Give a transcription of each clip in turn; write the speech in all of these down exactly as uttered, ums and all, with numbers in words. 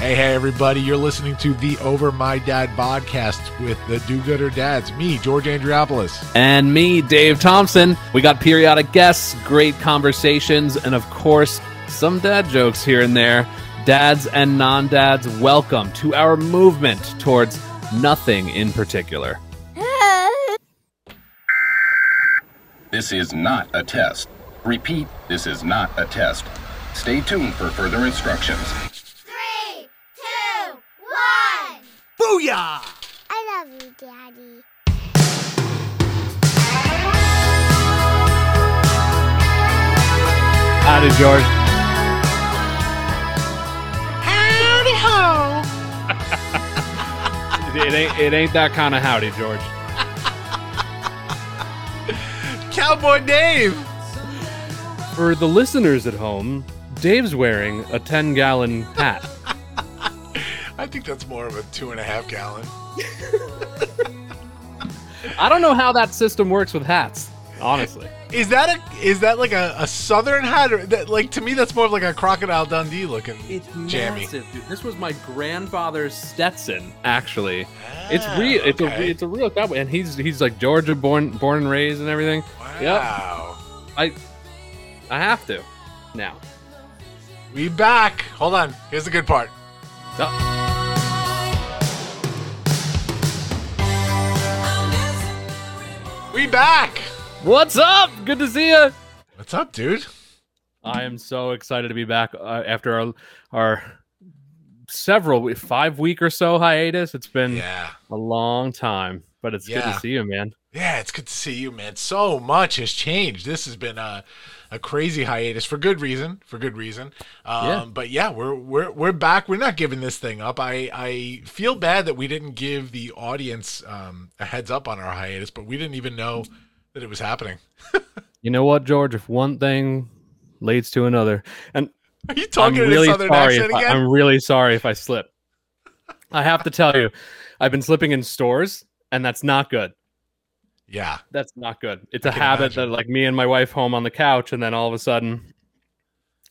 Hey, hey, everybody. You're listening to the Over My Dad podcast with the do-gooder dads. Me, George Andriopoulos. And me, Dave Thompson. We got periodic guests, great conversations, and of course, some dad jokes here and there. Dads and non-dads, welcome to our movement towards nothing in particular. This is not a test. Repeat, this is not a test. Stay tuned for further instructions. Booyah! I love you, Daddy. Howdy, George. Howdy ho! it ain't it ain't that kind of howdy, George. Cowboy Dave. For the listeners at home, Dave's wearing a ten-gallon hat. I think that's more of a two and a half gallon. I don't know how that system works with hats, honestly. Is that a is that like a, a southern hat? Or that, like, to me, that's more of like a Crocodile Dundee looking. It's jammy. Massive, dude. This was my grandfather's Stetson, actually. Ah, it's real. It's okay. a it's a real cowboy, and he's he's like Georgia born born and raised and everything. Wow. Yep. I I have to now. We back. Hold on. Here's the good part. So- We back. What's up? Good to see you. What's up, dude? I am so excited to be back uh, after our our several five week or so hiatus. It's been yeah. a long time, but it's yeah. good to see you, man. Yeah, it's good to see you, man. So much has changed. This has been a a crazy hiatus for good reason. For good reason. Um, yeah. But yeah, we're we're we're back. We're not giving this thing up. I I feel bad that we didn't give the audience um, a heads up on our hiatus, but we didn't even know that it was happening. You know what, George? If one thing leads to another, and are you talking I'm in really a southern accent again? I, I'm really sorry if I slip. I have to tell you, I've been slipping in stores, and that's not good. Yeah. That's not good. It's I a habit imagine. that like me and my wife home on the couch and then all of a sudden.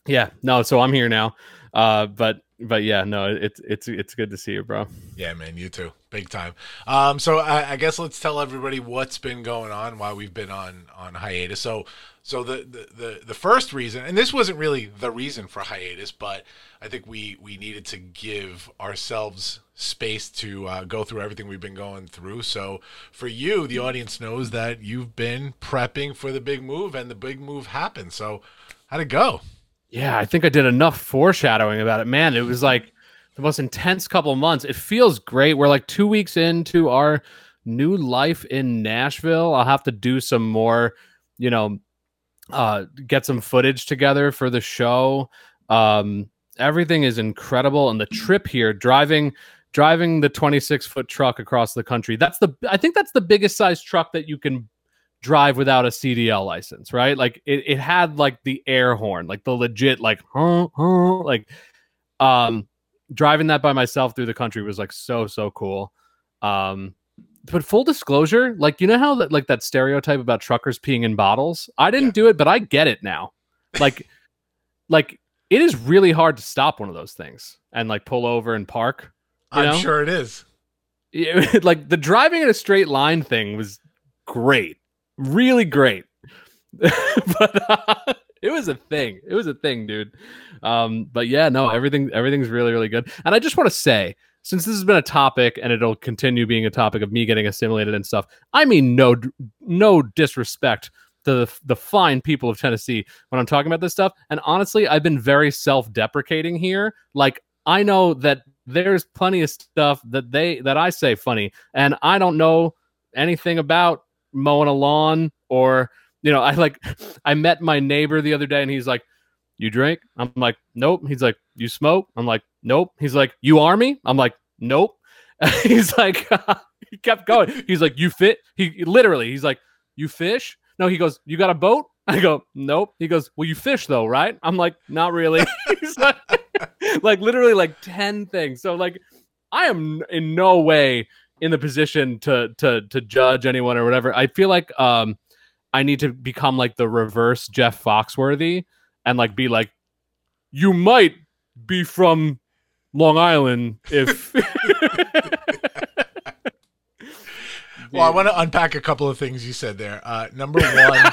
Yeah. No, so I'm here now. Uh but but yeah, no, it's it's it's good to see you, bro. Yeah, man, you too. Big time. Um so I, I guess let's tell everybody what's been going on while we've been on on hiatus. So so the, the the the first reason, and this wasn't really the reason for hiatus, but I think we we needed to give ourselves space to uh, go through everything we've been going through. So for you, the audience knows that you've been prepping for the big move, and the big move happened. So how'd it go? Yeah, I think I did enough foreshadowing about it, man. It was like the most intense couple of months. It feels great. We're like two weeks into our new life in Nashville. I'll have to do some more, you know, uh, get some footage together for the show. Um, everything is incredible. And the trip here, driving... Driving the twenty-six foot truck across the country. That's the, I think that's the biggest size truck that you can drive without a C D L license, right? Like it, it had like the air horn, like the legit, like, huh, huh, like, um, driving that by myself through the country was like so, so cool. Um, but full disclosure, like, you know how that, like that stereotype about truckers peeing in bottles? I didn't yeah. do it, but I get it now. Like, like it is really hard to stop one of those things and like pull over and park. You know? I'm sure it is. It, like the driving in a straight line thing was great, really great. But uh, it was a thing. It was a thing, dude. Um, but yeah, no, everything, everything's really, really good. And I just want to say, since this has been a topic, and it'll continue being a topic of me getting assimilated and stuff, I mean, no, no disrespect to the, the fine people of Tennessee when I'm talking about this stuff. And honestly, I've been very self-deprecating here. Like I know that. There's plenty of stuff that they that I say funny, and I don't know anything about mowing a lawn or, you know, I like I met my neighbor the other day and he's like, "You drink?" I'm like, "Nope." He's like, "You smoke?" I'm like, "Nope." He's like, "You army?" I'm like, "Nope." He's like, he kept going. He's like, "You fit?" He literally, he's like, "You fish?" No, he goes, "You got a boat?" I go, "Nope." He goes, "Well, you fish though, right?" I'm like, "Not really." He's like, like literally like ten things. So like I am in no way in the position to to to judge anyone or whatever. I feel like um I need to become like the reverse Jeff Foxworthy and like be like, "You might be from Long Island if... Well, I want to unpack a couple of things you said there. Uh, number one...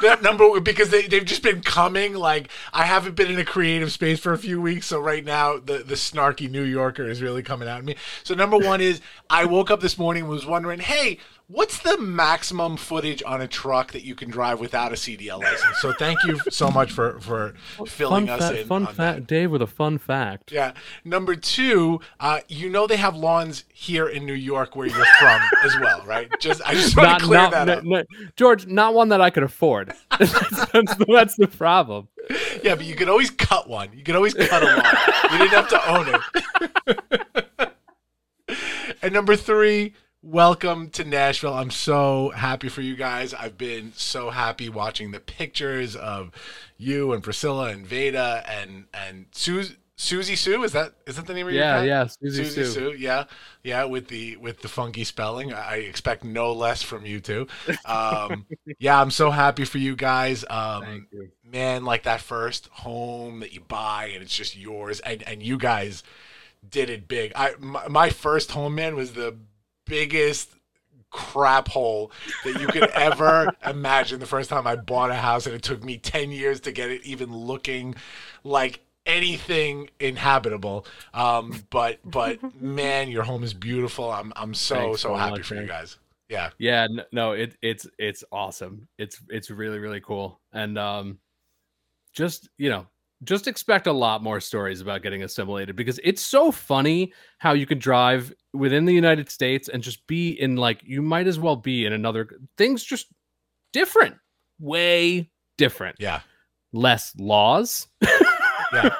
That number, because they, they've just been coming. Like, I haven't been in a creative space for a few weeks, so right now the, the snarky New Yorker is really coming out at me. So number one is, I woke up this morning and was wondering, hey, what's the maximum footage on a truck that you can drive without a C D L license? So thank you so much for, for filling fun us fa- in. Fun fact, Dave, with a fun fact. Yeah. Number two, uh, you know they have lawns here in New York where you're from as well, right? Just I just want not, to clear not, that no, up. No, George, not one that I could afford. that's, that's, the, that's the problem. Yeah, but you could always cut one. You could always cut a lawn. You didn't have to own it. And number three, welcome to Nashville. I'm so happy for you guys. I've been so happy watching the pictures of you and Priscilla and Veda and and Susie Susie Sue. Is that is that the name of your yeah cat? yeah Susie, Susie Sue. Sue yeah yeah with the with the funky spelling. I expect no less from you two. Um, yeah, I'm so happy for you guys. Um, Thank you. Man, like that first home that you buy and it's just yours, and and you guys did it big. I my, my first home, man, was the biggest crap hole that you could ever imagine. The first time I bought a house, and it took me ten years to get it even looking like anything inhabitable. Um, but but man, your home is beautiful. I'm I'm so Thanks so happy much, for man. you guys. Yeah. Yeah. No. It it's it's awesome. It's it's really really cool. And um, just you know. Just expect a lot more stories about getting assimilated, because it's so funny how you can drive within the United States and just be in, like, you might as well be in another, things just different, way different. Yeah. Less laws. Yeah.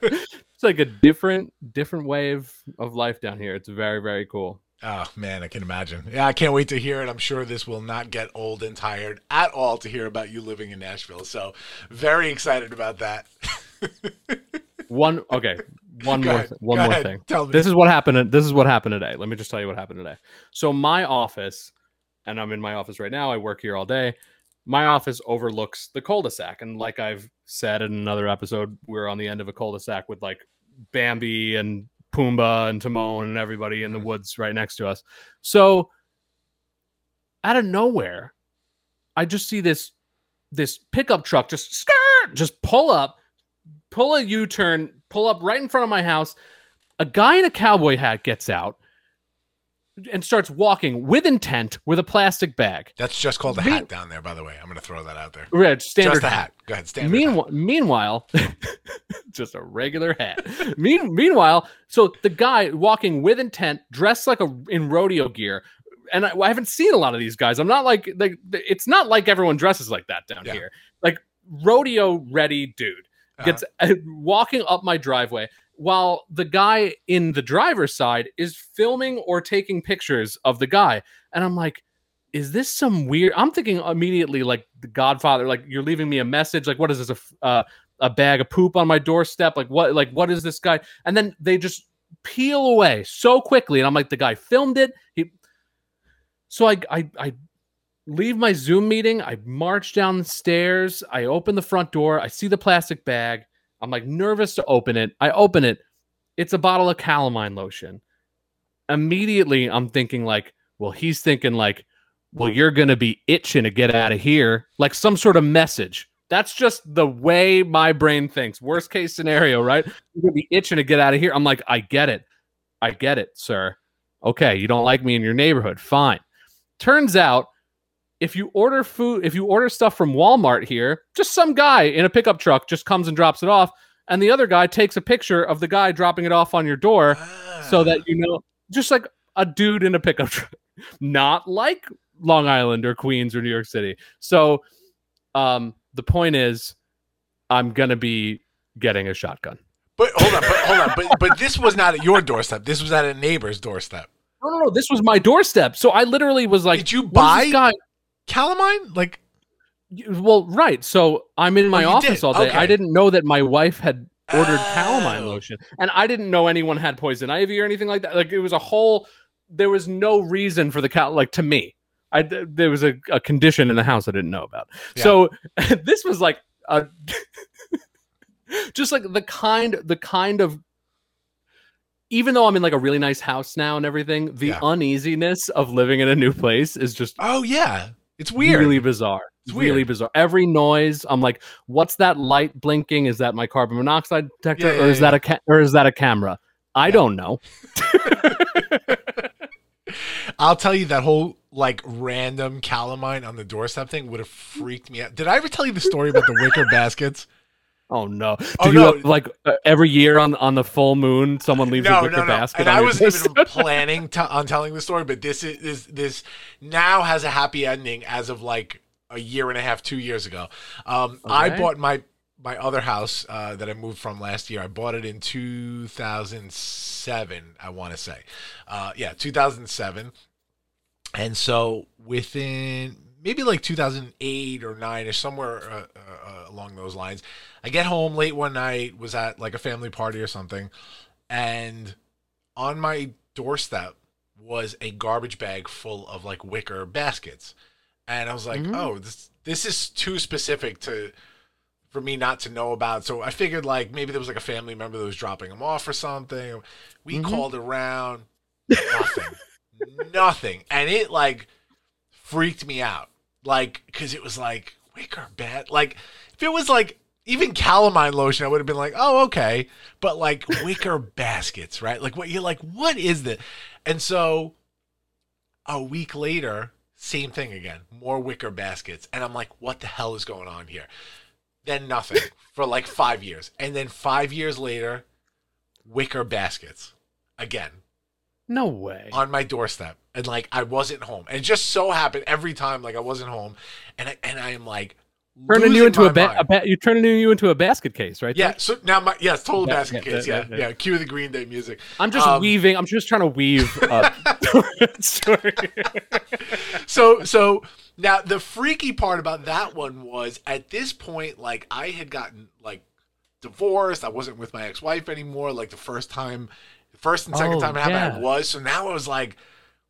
It's like a different, different way of, of life down here. It's very, very cool. Oh, man, I can imagine. Yeah, I can't wait to hear it. I'm sure this will not get old and tired at all to hear about you living in Nashville. So very excited about that. one okay, one Go more ahead. one Go more ahead. thing. Tell me. This is what happened this is what happened today. Let me just tell you what happened today. So my office, and I'm in my office right now. I work here all day. My office overlooks the cul-de-sac, and like I've said in another episode, we're on the end of a cul-de-sac with like Bambi and Pumbaa and Timon and everybody in the woods right next to us. So out of nowhere, I just see this this pickup truck just skirt, just pull up, pull a U-turn, pull up right in front of my house. A guy in a cowboy hat gets out and starts walking with intent with a plastic bag. That's just called a Me- hat down there, by the way. I'm going to throw that out there. Right, standard just a hat. hat. Go ahead, standard Meanwhile, hat. Meanwhile, just a regular hat. mean, meanwhile, so the guy walking with intent, dressed like a in rodeo gear, and I, I haven't seen a lot of these guys. I'm not like, like it's not like everyone dresses like that down yeah. here. Like rodeo ready dude gets uh-huh. walking up my driveway, while the guy in the driver's side is filming or taking pictures of the guy. And I'm like, is this some weird... I'm thinking immediately, like, the Godfather, like, you're leaving me a message. Like, what is this, a, uh, a bag of poop on my doorstep? Like, what Like, what is this guy? And then they just peel away so quickly. And I'm like, the guy filmed it. He... So I, I, I leave my Zoom meeting. I march down the stairs. I open the front door. I see the plastic bag. I'm like nervous to open it. I open it. It's a bottle of Calamine lotion. Immediately, I'm thinking like, well, he's thinking like, well, you're going to be itching to get out of here. Like some sort of message. That's just the way my brain thinks. Worst case scenario, right? You're going to be itching to get out of here. I'm like, I get it. I get it, sir. Okay, you don't like me in your neighborhood. Fine. Turns out, if you order food, if you order stuff from Walmart here, just some guy in a pickup truck just comes and drops it off. And the other guy takes a picture of the guy dropping it off on your door ah. so that, you know, just like a dude in a pickup truck, not like Long Island or Queens or New York City. So um, the point is, I'm going to be getting a shotgun. But hold on, but hold on. But, but this was not at your doorstep. This was at a neighbor's doorstep. No, no, no. This was my doorstep. So I literally was like, did you buy? This guy? Calamine? Like, well, right. So I'm in my oh, office did. all day. Okay. I didn't know that my wife had ordered oh. Calamine lotion, and I didn't know anyone had poison ivy or anything like that. Like, it was a whole. There was no reason for the cal. Like, to me, I there was a, a condition in the house I didn't know about. Yeah. So this was like a just like the kind the kind of even though I'm in like a really nice house now and everything, the yeah. uneasiness of living in a new place is just oh yeah, it's weird, really bizarre. It's weird. Really bizarre. Every noise, I'm like, "What's that light blinking? Is that my carbon monoxide detector, yeah, yeah, or is yeah. that a ca- or is that a camera? I yeah. don't know." I'll tell you that whole like random calamine on the doorstep thing would have freaked me out. Did I ever tell you the story about the wicker baskets? Oh no! Did oh, you no. Have, like uh, every year on on the full moon, someone leaves no, a wicker no, no. basket. And on I wasn't even planning to, on telling the story, but this is this, this now has a happy ending as of like a year and a half, two years ago. Um, right. I bought my my other house uh, that I moved from last year. I bought it in two thousand seven, I want to say, uh, yeah, two thousand seven. And so within maybe like two thousand eight or nine or somewhere uh, uh, along those lines, I get home late one night, was at like a family party or something, and on my doorstep was a garbage bag full of like wicker baskets. And I was like, mm-hmm. oh, this this is too specific to for me not to know about. So I figured like maybe there was like a family member that was dropping them off or something. We mm-hmm. called around, nothing, nothing. And it like freaked me out. Like, because it was like, wicker bat. Like, if it was like even calamine lotion, I would have been like, oh, okay. But like wicker baskets, right? Like, what you're like, what is this? And so a week later, same thing again, more wicker baskets. And I'm like, what the hell is going on here? Then nothing for like five years. And then five years later, wicker baskets again. No way. On my doorstep. And like, I wasn't home. And it just so happened every time, like I wasn't home. And I, and I am like, turning you into a, ba- a ba- you turning you into a basket case, right? Yeah. There? So now my yes, yeah, total yeah, basket yeah, case. Yeah, yeah, yeah, yeah. Cue the Green Day music. I'm just um, weaving. I'm just trying to weave. Up. Sorry. So so now the freaky part about that one was at this point, like I had gotten like divorced. I wasn't with my ex-wife anymore. Like the first time, first and second oh, time it happened, yeah. I was. So now I was like,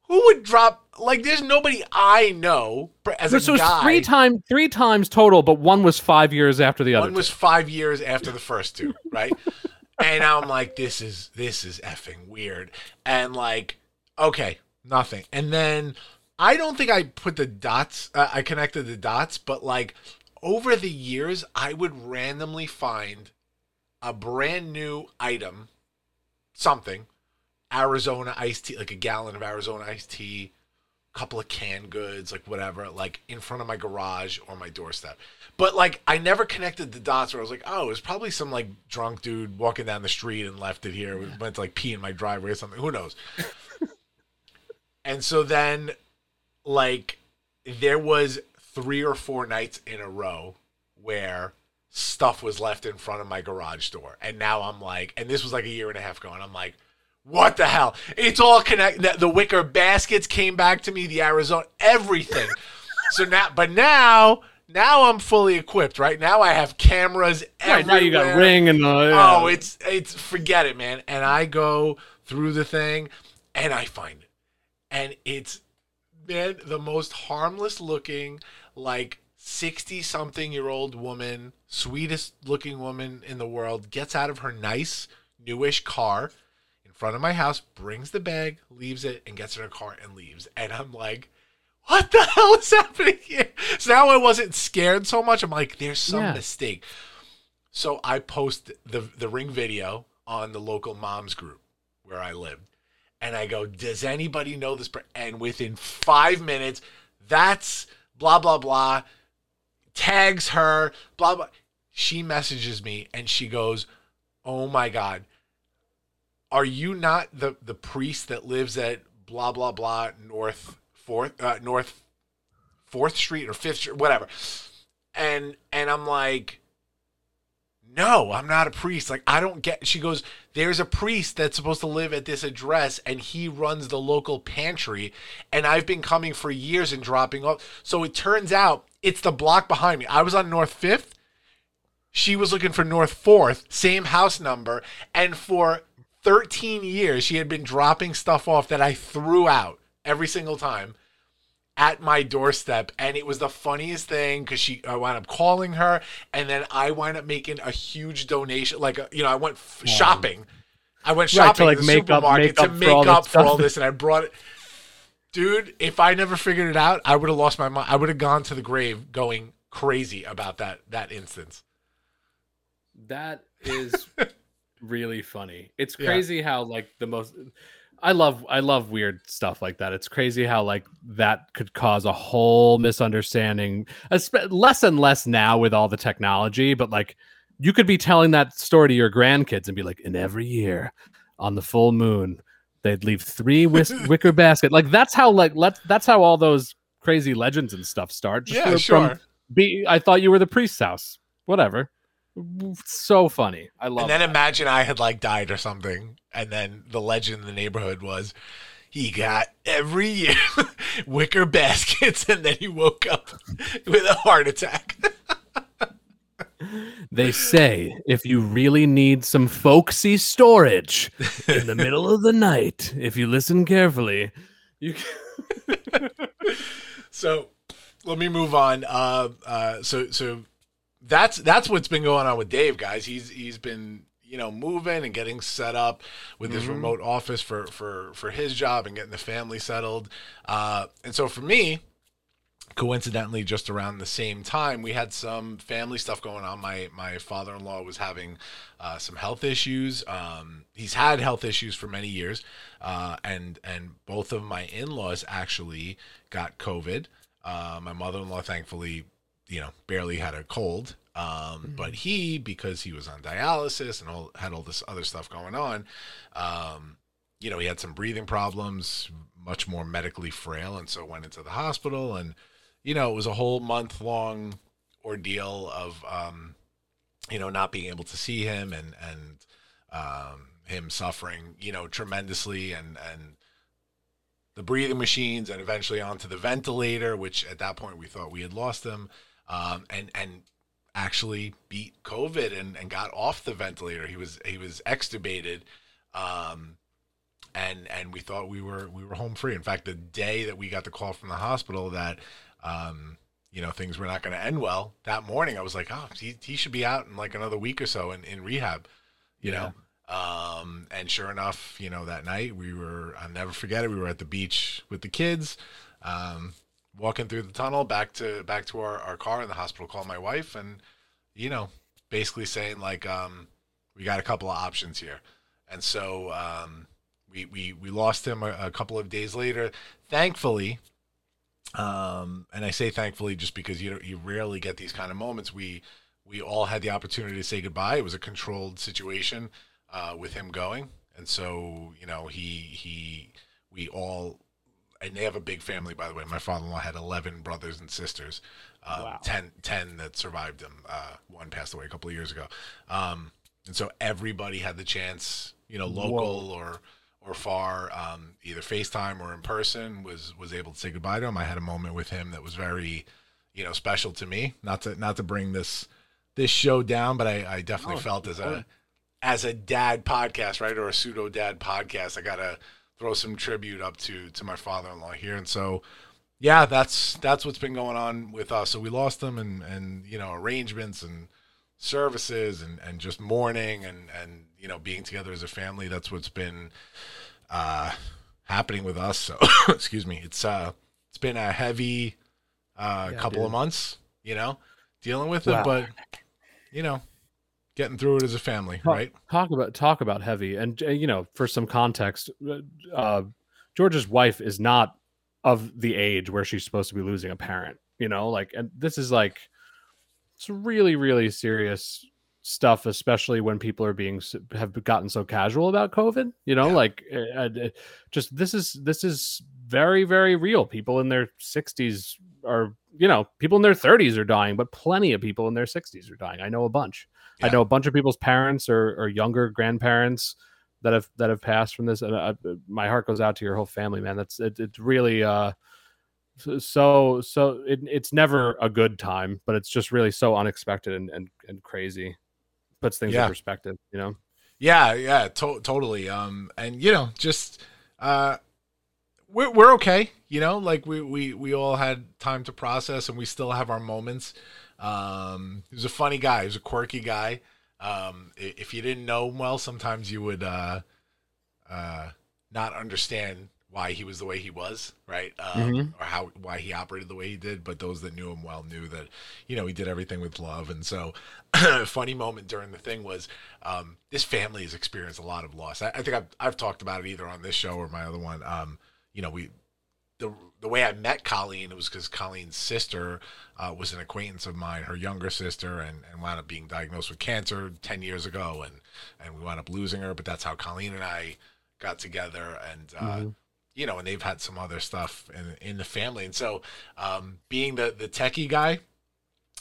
who would drop like? There's nobody I know as a so guy. So three times, three times total, but one was five years after the other. One was two. five years after the first two, right? And I'm like, this is this is effing weird. And like, okay, nothing. And then I don't think I put the dots. Uh, I connected the dots, but like over the years, I would randomly find a brand new item, something. Arizona iced tea, like a gallon of Arizona iced tea, couple of canned goods, like whatever, like in front of my garage or my doorstep. But like, I never connected the dots where I was like, oh, it was probably some like drunk dude walking down the street and left it here. We went to like pee in my driveway or something. Who knows? And so then like there was three or four nights in a row where stuff was left in front of my garage door. And now I'm like, and this was like a year and a half ago, and I'm like, what the hell? It's all connected. The wicker baskets came back to me, the Arizona, everything. So now, but now, now I'm fully equipped, right? Now I have cameras everywhere. Right, now you got Ring and all, yeah. Oh, it's, it's, forget it, man. And I go through the thing and I find it. And it's, man, the most harmless looking, like sixty something year old woman, sweetest looking woman in the world, gets out of her nice, newish car front of my house, brings the bag, leaves it, and gets in her car and leaves. And I'm like, what the hell is happening here? So now I wasn't scared so much. I'm like, there's some yeah. mistake. So I post the the Ring video on the local moms group where I lived. And I go, does anybody know this? And within five minutes, that's blah, blah, blah, tags her, blah, blah. She messages me and she goes, oh my God, are you not the, the priest that lives at blah, blah, blah, North Fourth, uh, North Fourth Street or Fifth Street, whatever? And and I'm like, no, I'm not a priest. Like, I don't get, she goes, there's a priest that's supposed to live at this address and he runs the local pantry. And I've been coming for years and dropping off. So it turns out it's the block behind me. I was on North Fifth. She was looking for North Fourth, same house number. And for thirteen years she had been dropping stuff off that I threw out every single time at my doorstep. And it was the funniest thing because she I wound up calling her, and then I wound up making a huge donation, like a, you know I went f- shopping I went shopping right, to, like, in the make supermarket up, make to make up for all, up for all this, and I brought it. Dude, if I never figured it out, I would have lost my mind. I would have gone to the grave going crazy about that that instance. That is really funny. It's crazy yeah. how, like, the most... I love I love weird stuff like that. It's crazy how, like, that could cause a whole misunderstanding. Less and less now with all the technology, but, like, you could be telling that story to your grandkids and be like, and every year on the full moon, they'd leave three whis- wicker baskets. Like, that's how, like, let's, that's how all those crazy legends and stuff start. Just yeah, from, sure. Be, I thought you were the priest's house. Whatever. So funny. I love it. And then that. Imagine I had, like, died or something, and then the legend in the neighborhood was he got every year wicker baskets, and then he woke up with a heart attack. They say if you really need some folksy storage in the middle of the night, if you listen carefully, you can... So let me move on. Uh, uh, so so That's that's what's been going on with Dave, guys. He's he's been, you know, moving and getting set up with mm-hmm. his remote office for, for, for his job and getting the family settled. Uh, and so for me, coincidentally, just around the same time, we had some family stuff going on. My my father-in-law was having uh, some health issues. Um, he's had health issues for many years, uh, and and both of my in-laws actually got COVID. Uh, my mother-in-law, thankfully, you know, barely had a cold. Um, mm-hmm. But he, because he was on dialysis and all, had all this other stuff going on, um, you know, he had some breathing problems, much more medically frail, and so went into the hospital. And, you know, it was a whole month-long ordeal of, um, you know, not being able to see him and and um, him suffering, you know, tremendously and and the breathing machines and eventually onto the ventilator, which at that point we thought we had lost him. Um, and, and actually beat COVID and, and got off the ventilator. He was, he was extubated. Um, and, and we thought we were, we were home free. In fact, the day that we got the call from the hospital that, um, you know, things were not going to end well that morning, I was like, oh, he, he should be out in like another week or so in, in rehab, you yeah. know? Um, and sure enough, you know, that night we were, I'll never forget it. We were at the beach with the kids, um, walking through the tunnel back to back to our, our car in the hospital, called my wife and, you know, basically saying like, um, we got a couple of options here. And so um, we, we, we lost him a, a couple of days later. Thankfully, um, and I say thankfully just because you you rarely get these kind of moments, we we all had the opportunity to say goodbye. It was a controlled situation uh, with him going. And so, you know, he he we all... And they have a big family, by the way. My father-in-law had eleven brothers and sisters, um, wow. ten, ten that survived him. Uh, one passed away a couple of years ago. Um, and so everybody had the chance, you know, local Whoa. or or far, um, either FaceTime or in person, was was able to say goodbye to him. I had a moment with him that was very, you know, special to me. Not to not to bring this this show down, but I, I definitely oh, felt as a as a dad podcast, right, or a pseudo dad podcast, I got to throw some tribute up to to my father-in-law here. And so yeah, that's that's what's been going on with us. So we lost them and and you know, arrangements and services and and just mourning and and you know, being together as a family. That's what's been uh happening with us. So excuse me, it's uh it's been a heavy uh yeah, couple dude. of months, you know, dealing with wow. it, but you know, getting through it as a family, talk, right? Talk about talk about heavy. And, you know, for some context, uh, George's wife is not of the age where she's supposed to be losing a parent, you know, like, and this is like, it's really, really serious stuff, especially when people are being, have gotten so casual about COVID, you know, yeah. like uh, just, this is, this is very, very real. People in their sixties are, you know, people in their thirties are dying, but plenty of people in their sixties are dying. I know a bunch. Yeah. I know a bunch of people's parents or, or younger grandparents that have that have passed from this, and I, my heart goes out to your whole family, man. That's it, it's really uh, so so. It, it's never a good time, but it's just really so unexpected and and, and crazy. Puts things yeah. in perspective, you know. Yeah, yeah, to- totally. Um, and you know, just uh, we're we're okay. You know, like we we we all had time to process, and we still have our moments. Um, he was a funny guy. He was a quirky guy. Um, if you didn't know him well, sometimes you would uh, uh, not understand why he was the way he was, right? Um, mm-hmm. Or how why he operated the way he did. But those that knew him well knew that, you know, he did everything with love. And so a funny moment during the thing was um, this family has experienced a lot of loss. I, I think I've, I've talked about it either on this show or my other one. Um, you know, we the the way I met Colleen, it was because Colleen's sister uh, was an acquaintance of mine, her younger sister, and, and wound up being diagnosed with cancer ten years ago. And, and we wound up losing her. But that's how Colleen and I got together. And, uh, mm-hmm. you know, and they've had some other stuff in in the family. And so um, being the, the techie guy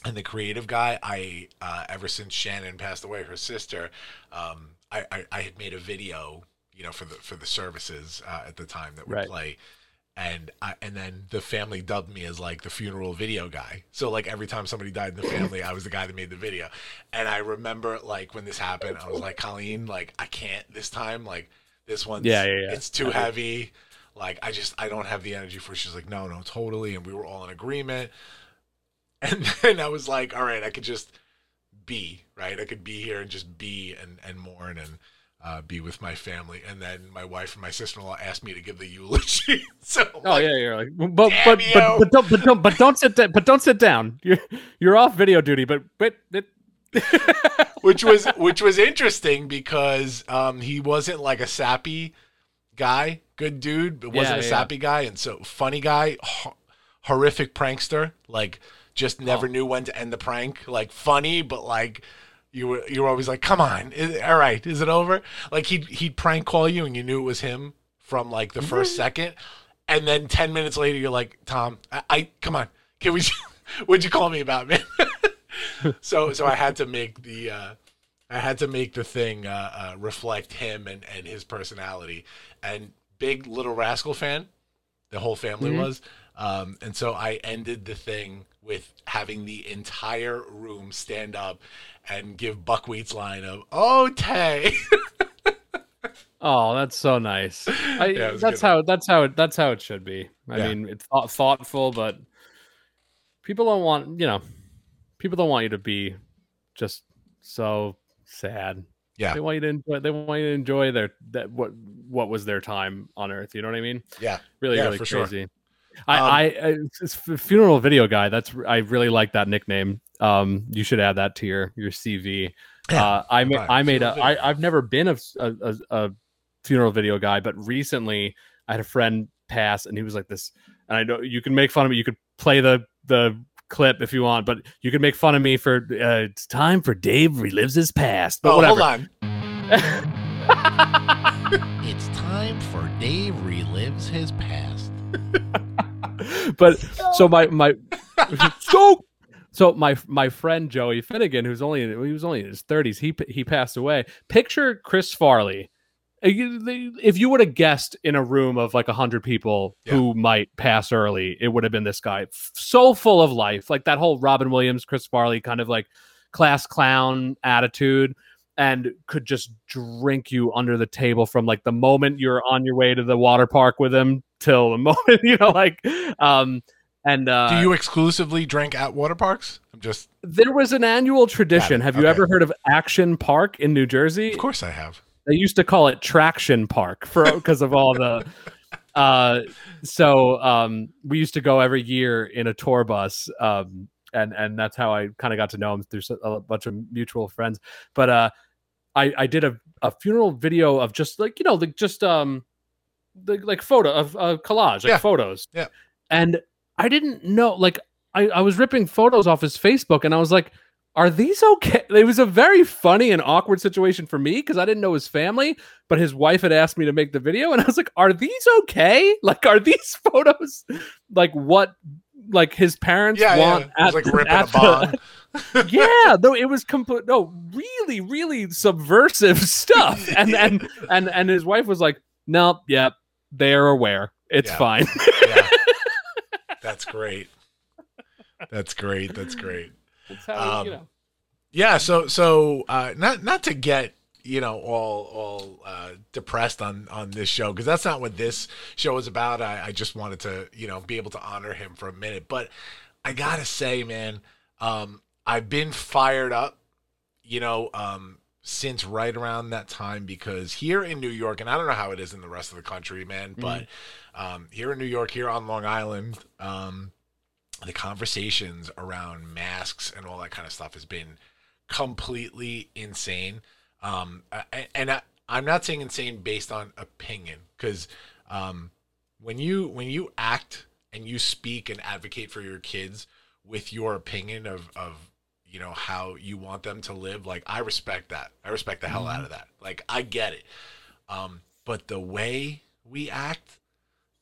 and the creative guy, I uh, ever since Shannon passed away, her sister, um, I, I, I had made a video, you know, for the for the services uh, at the time that would right. play. And I, and then the family dubbed me as, like, the funeral video guy. So, like, every time somebody died in the family, I was the guy that made the video. And I remember, like, when this happened, I was like, Colleen, like, I can't this time. Like, this one's yeah, yeah, yeah. it's too I heavy. Think- Like, I just, I don't have the energy for it. She's like, no, no, totally. And we were all in agreement. And then I was like, all right, I could just be, right? I could be here and just be and, and mourn and uh, be with my family. And then my wife and my sister-in-law asked me to give the eulogy. So oh, like, yeah, you're like, but, but, but, but, don't, but, don't, but don't sit down. But don't sit down. You're, you're off video duty, but, but, but. which was, which was interesting because um, he wasn't like a sappy guy. Good dude, but wasn't yeah, a sappy yeah. guy, and so funny guy, ho- horrific prankster. Like, just never oh. knew when to end the prank. Like, funny, but like you were you were always like, "Come on, is, all right, is it over?" Like he'd he'd prank call you, and you knew it was him from like the first second, and then ten minutes later, you're like, "Tom, I, I come on, can we? What'd you call me about, man?" so so I had to make the uh, I had to make the thing uh, uh, reflect him and and his personality. And big Little Rascal fan, the whole family mm-hmm. was, um, and so I ended the thing with having the entire room stand up and give Buckwheat's line of "Oh Tay." Oh, that's so nice. I, yeah, that's how one. that's how it that's how it should be. I yeah. mean, it's th- thoughtful, but people don't want you know, people don't want you to be just so sad. Yeah. They want you to enjoy they want you to enjoy their that what what was their time on earth, you know what I mean? Yeah. Really yeah, really for crazy. Sure. I, um, I I it's funeral video guy, that's I really like that nickname. Um you should add that to your your C V. Yeah, uh I ma- right. I made funeral a video. I I've never been a, a a funeral video guy, but recently I had a friend pass and he was like this and I know you can make fun of me, you could play the the clip if you want, but you can make fun of me for uh, it's time for Dave relives his past. But oh, whatever. Hold on. It's time for Dave relives his past. But so my my so so my my friend Joey Finnegan, who's only in, he was only in his thirties, he he passed away. Picture Chris Farley. If you would have guessed in a room of like one hundred people yeah. who might pass early, it would have been this guy. So full of life. Like that whole Robin Williams, Chris Farley kind of like class clown attitude and could just drink you under the table from like the moment you're on your way to the water park with him till the moment, you know, like, um, and uh, do you exclusively drink at water parks? I'm just there was an annual tradition. Have okay. you ever heard of Action Park in New Jersey? Of course I have. They used to call it Traction Park for because of all the. Uh, so um, we used to go every year in a tour bus, um, and and that's how I kind of got to know him through a bunch of mutual friends. But uh, I I did a, a funeral video of just like you know like just um the like photo of a collage like yeah. photos yeah and I didn't know like I, I was ripping photos off his Facebook and I was like. Are these okay? It was a very funny and awkward situation for me because I didn't know his family, but his wife had asked me to make the video, and I was like, "Are these okay? Like, are these photos like what like his parents yeah, want?" Yeah, it was like ripping a bond. Yeah, though it was complete. No, really, really subversive stuff. And and and and his wife was like, "No, nope, yeah, they're aware. It's yeah. fine." Yeah. That's great. That's great. That's great. How, um, you know. Yeah, so so uh, not not to get you know all all uh, depressed on, on this show because that's not what this show is about. I, I just wanted to you know be able to honor him for a minute, but I gotta say, man, um, I've been fired up you know, um, since right around that time, because here in New York, and I don't know how it is in the rest of the country, man, mm-hmm. but um, here in New York, here on Long Island, um, the conversations around masks and all that kind of stuff has been completely insane. Um, and, and I, I'm not saying insane based on opinion, because um, when you when you act and you speak and advocate for your kids with your opinion of, of you know, how you want them to live, like, I respect that. I respect the hell out of that. Like, I get it. Um, but the way we act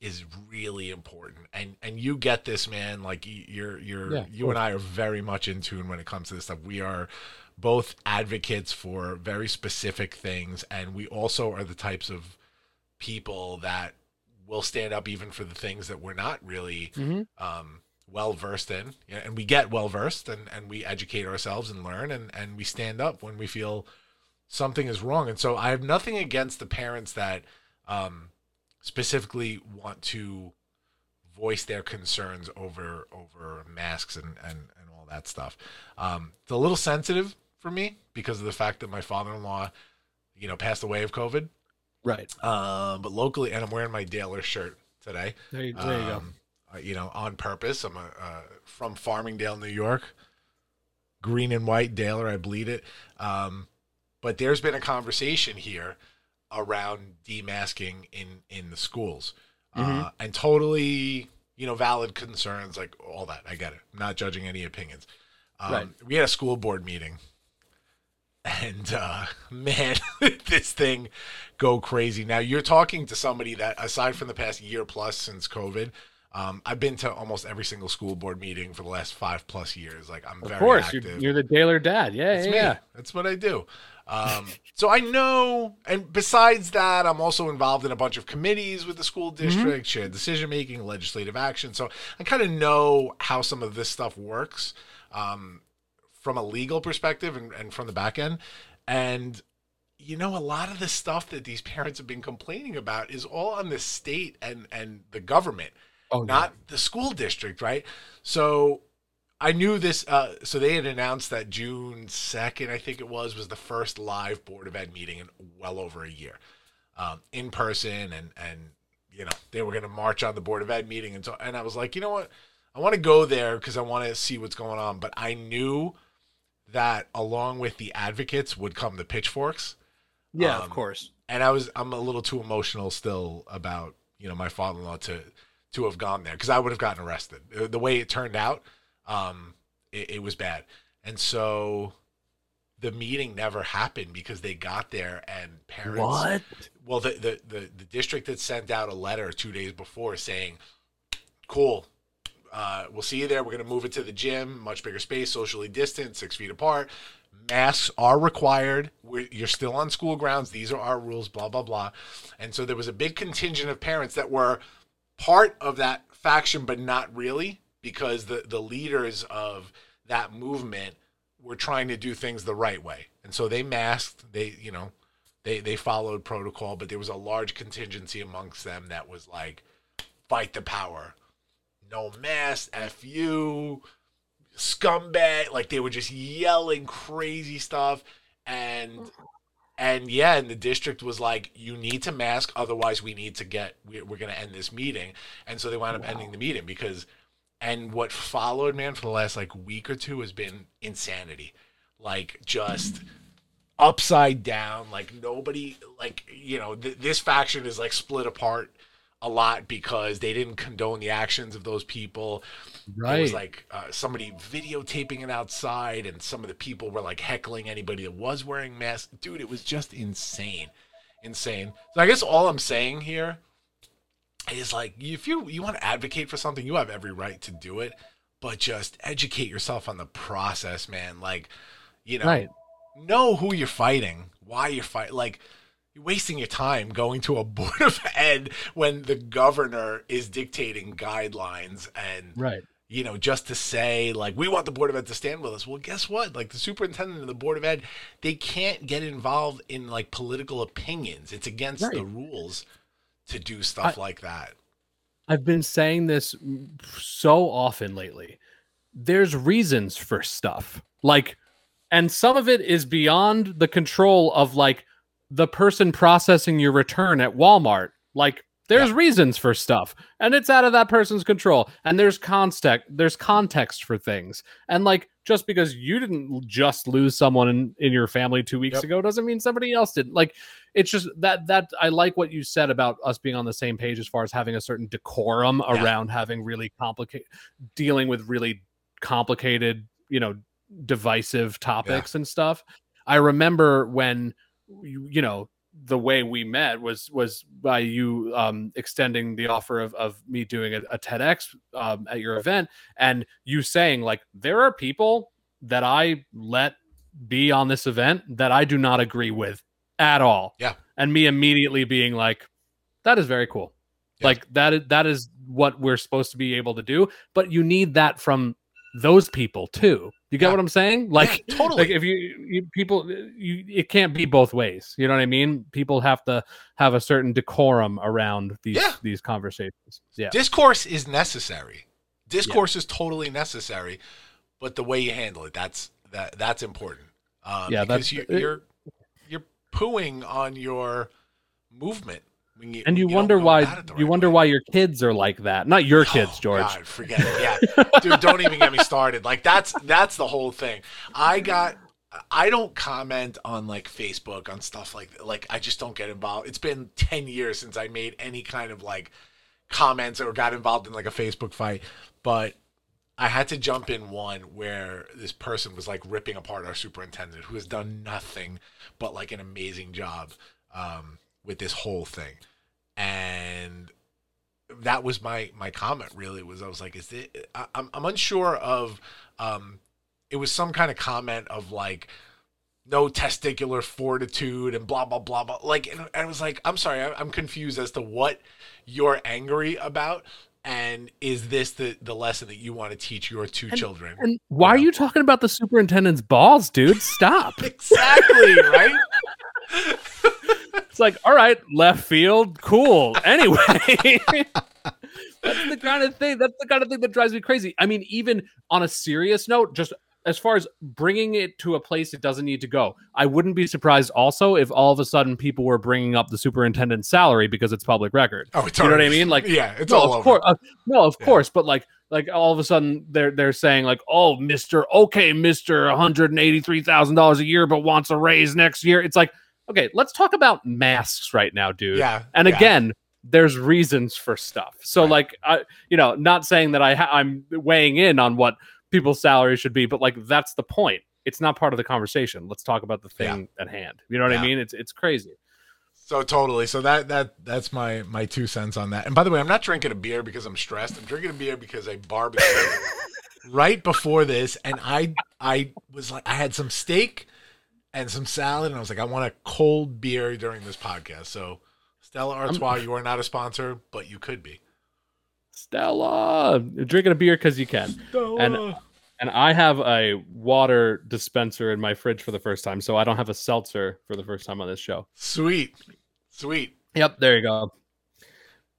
is really important. And and you get this, man. Like, you're you're yeah, you and I are very much in tune when it comes to this stuff. We are both advocates for very specific things, and we also are the types of people that will stand up even for the things that we're not really mm-hmm. um, well-versed in. And we get well-versed, and, and we educate ourselves and learn, and, and we stand up when we feel something is wrong. And so I have nothing against the parents that um, specifically want to voice their concerns over over masks and, and, and all that stuff. Um, it's a little sensitive for me because of the fact that my father-in-law, you know, passed away of COVID. Right. Um, but locally, and I'm wearing my Daler shirt today. There you, there you um, go. Uh, you know, on purpose. I'm a, uh, from Farmingdale, New York. Green and white Daler, I bleed it. Um, but there's been a conversation here around demasking in, in the schools. Mm-hmm. Uh, and totally, you know, valid concerns, like all that. I get it. I'm not judging any opinions. Um, right. We had a school board meeting. And, uh, man, this thing go crazy. Now, you're talking to somebody that, aside from the past year plus since COVID, um, I've been to almost every single school board meeting for the last five plus years. Like, I'm of very course, active. Of course, you're the Daler dad. Yeah, that's yeah, me. yeah. That's what I do. Um, so I know, and besides that, I'm also involved in a bunch of committees with the school district, mm-hmm. shared decision-making, legislative action. So I kind of know how some of this stuff works. Um, from a legal perspective and, and from the back end. And, you know, a lot of the stuff that these parents have been complaining about is all on the state and, and the government, oh, not yeah. the school district, right? So I knew this. Uh, so they had announced that June second, I think it was, was the first live Board of Ed meeting in well over a year, um, in person. And, and you know, they were going to march on the Board of Ed meeting. And, so, and I was like, you know what? I want to go there because I want to see what's going on. But I knew that along with the advocates would come the pitchforks. Yeah, um, of course. And I was, I'm a little too emotional still about, you know, my father-in-law to, to have gone there. Cause I would have gotten arrested the way it turned out. Um, it, it was bad. And so the meeting never happened because they got there and parents, what? well, the, the, the, the district had sent out a letter two days before saying, cool. Uh, we'll see you there. We're going to move it to the gym, much bigger space, socially distant, six feet apart. Masks are required. We're, you're still on school grounds. These are our rules, blah, blah, blah. And so there was a big contingent of parents that were part of that faction, but not really, because the, the leaders of that movement were trying to do things the right way. And so they masked, they, you know, they, they followed protocol, but there was a large contingency amongst them that was like, fight the power. No mask, F you, scumbag. Like, they were just yelling crazy stuff. And, and yeah, and the district was like, you need to mask. Otherwise, we need to get, we're, we're going to end this meeting. And so they wound up wow. ending the meeting because, and what followed, man, for the last like week or two has been insanity. Like, just upside down. Like, nobody, like, you know, th- this faction is like split apart a lot because they didn't condone the actions of those people. Right. It was like uh, somebody videotaping it outside, and some of the people were like heckling anybody that was wearing masks. Dude, it was just insane. Insane. So I guess all I'm saying here is, like, if you, you want to advocate for something, you have every right to do it, but just educate yourself on the process, man. Like, you know, right. know who you're fighting, why you're fighting. Like, you're wasting your time going to a Board of Ed when the governor is dictating guidelines and, right. you know, just to say, like, we want the Board of Ed to stand with us. Well, guess what? Like, the superintendent of the Board of Ed, they can't get involved in, like, political opinions. It's against right. the rules to do stuff I, like that. I've been saying this so often lately. There's reasons for stuff. Like, And some of it is beyond the control of like the person processing your return at Walmart. Like there's yeah. reasons for stuff and it's out of that person's control. And there's context, there's context for things. And like, just because you didn't just lose someone in, in your family two weeks yep. ago doesn't mean somebody else didn't. Like, it's just that, that I like what you said about us being on the same page as far as having a certain decorum yeah. around having really complicated, dealing with really complicated, you know, divisive topics yeah. and stuff. I remember when, you, you know, the way we met was, was by you um, extending the offer of, of me doing a, a TEDx um, at your event. And you saying like, there are people that I let be on this event that I do not agree with at all. Yeah. And me immediately being like, that is very cool. Yeah. Like that, that is what we're supposed to be able to do, but you need that from those people too. You get yeah. what I'm saying? Like, yeah, totally. Like if you, you people, you, it can't be both ways. You know what I mean? People have to have a certain decorum around these yeah. these conversations. Yeah, discourse is necessary. Discourse yeah. is totally necessary, but the way you handle it, that's that that's important. Um, yeah, because that's you, you're you're pooing on your movement. You, and you, you wonder why you right wonder way. why your kids are like that. Not your kids, oh, George. God, forget it. Yeah, dude, don't even get me started. Like that's that's the whole thing. I got. I don't comment on like Facebook on stuff like that. Like I just don't get involved. It's been ten years since I made any kind of like comments or got involved in like a Facebook fight. But I had to jump in one where this person was like ripping apart our superintendent, who has done nothing but like an amazing job um, with this whole thing. And that was my, my comment really was, I was like, is it, I, I'm, I'm unsure of, um, it was some kind of comment of like, no testicular fortitude and blah, blah, blah, blah. Like, and I was like, I'm sorry, I, I'm confused as to what you're angry about. And is this the, the lesson that you want to teach your two and, children? And why you know? are you talking about the superintendent's balls, dude? Stop. Exactly. Right. It's like, all right, left field, cool. Anyway, that's the kind of thing. That's the kind of thing that drives me crazy. I mean, even on a serious note, just as far as bringing it to a place it doesn't need to go, I wouldn't be surprised also if all of a sudden people were bringing up the superintendent's salary because it's public record. Oh, it's you know what I mean? Like, yeah, it's no, all of over. Course, uh, no, of yeah. course, but like, like all of a sudden they're they're saying like, oh, Mister Okay, Mister one hundred and eighty three thousand dollars a year, but wants a raise next year. It's like. Okay, let's talk about masks right now, dude. Yeah. And yeah. again, there's reasons for stuff. So, right. like, I, you know, not saying that I ha- I'm weighing in on what people's salaries should be, but like, that's the point. It's not part of the conversation. Let's talk about the thing yeah. at hand. You know what yeah. I mean? It's it's crazy. So totally. So that that that's my my two cents on that. And by the way, I'm not drinking a beer because I'm stressed. I'm drinking a beer because I barbecued right before this, and I I was like, I had some steak. And some salad, and I was like, I want a cold beer during this podcast. So, Stella Artois, I'm... you are not a sponsor, but you could be. Stella, you're drinking a beer because you can. Stella. And and I have a water dispenser in my fridge for the first time, so I don't have a seltzer for the first time on this show. Sweet, sweet. Yep, there you go.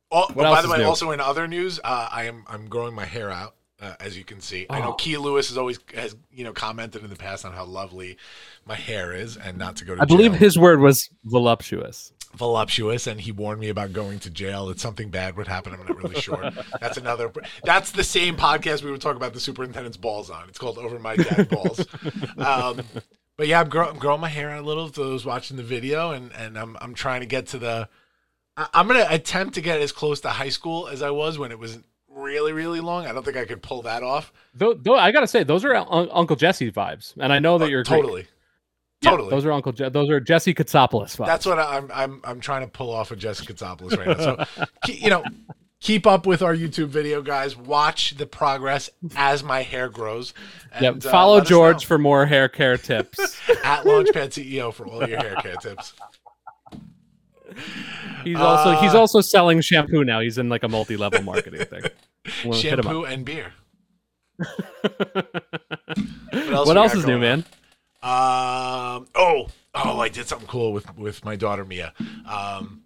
Oh, oh by the way, new? also in other news, uh, I am I'm growing my hair out. Uh, as you can see, oh. I know Key Lewis has always has you know commented in the past on how lovely my hair is, and not to go to. I jail. believe his word was voluptuous. Voluptuous, and he warned me about going to jail. That something bad would happen. I'm not really sure. That's another. That's the same podcast we were talking about the superintendent's balls on. It's called Over My Dad Balls. um, but yeah, I'm, grow, I'm growing my hair out a little. For those watching the video, and and I'm I'm trying to get to the. I, I'm gonna attempt to get as close to high school as I was when it was. Really, really long. I don't think I could pull that off. Though, though I gotta say, those are un- Uncle Jesse vibes, and I know that you're totally, yeah, totally. Those are Uncle, Je- those are Jesse Katsopolis vibes. That's what I'm, I'm, I'm trying to pull off of Jesse Katsopolis right now. So, you know, keep up with our YouTube video, guys. Watch the progress as my hair grows. And, yeah, follow uh, George for more hair care tips. At Launchpad C E O for all your hair care tips. He's also uh, he's also selling shampoo now. He's in like a multi-level marketing thing. We'll shampoo and beer. What else, what else is new, on? man? Um. Oh. Oh. I did something cool with with my daughter Mia. Um.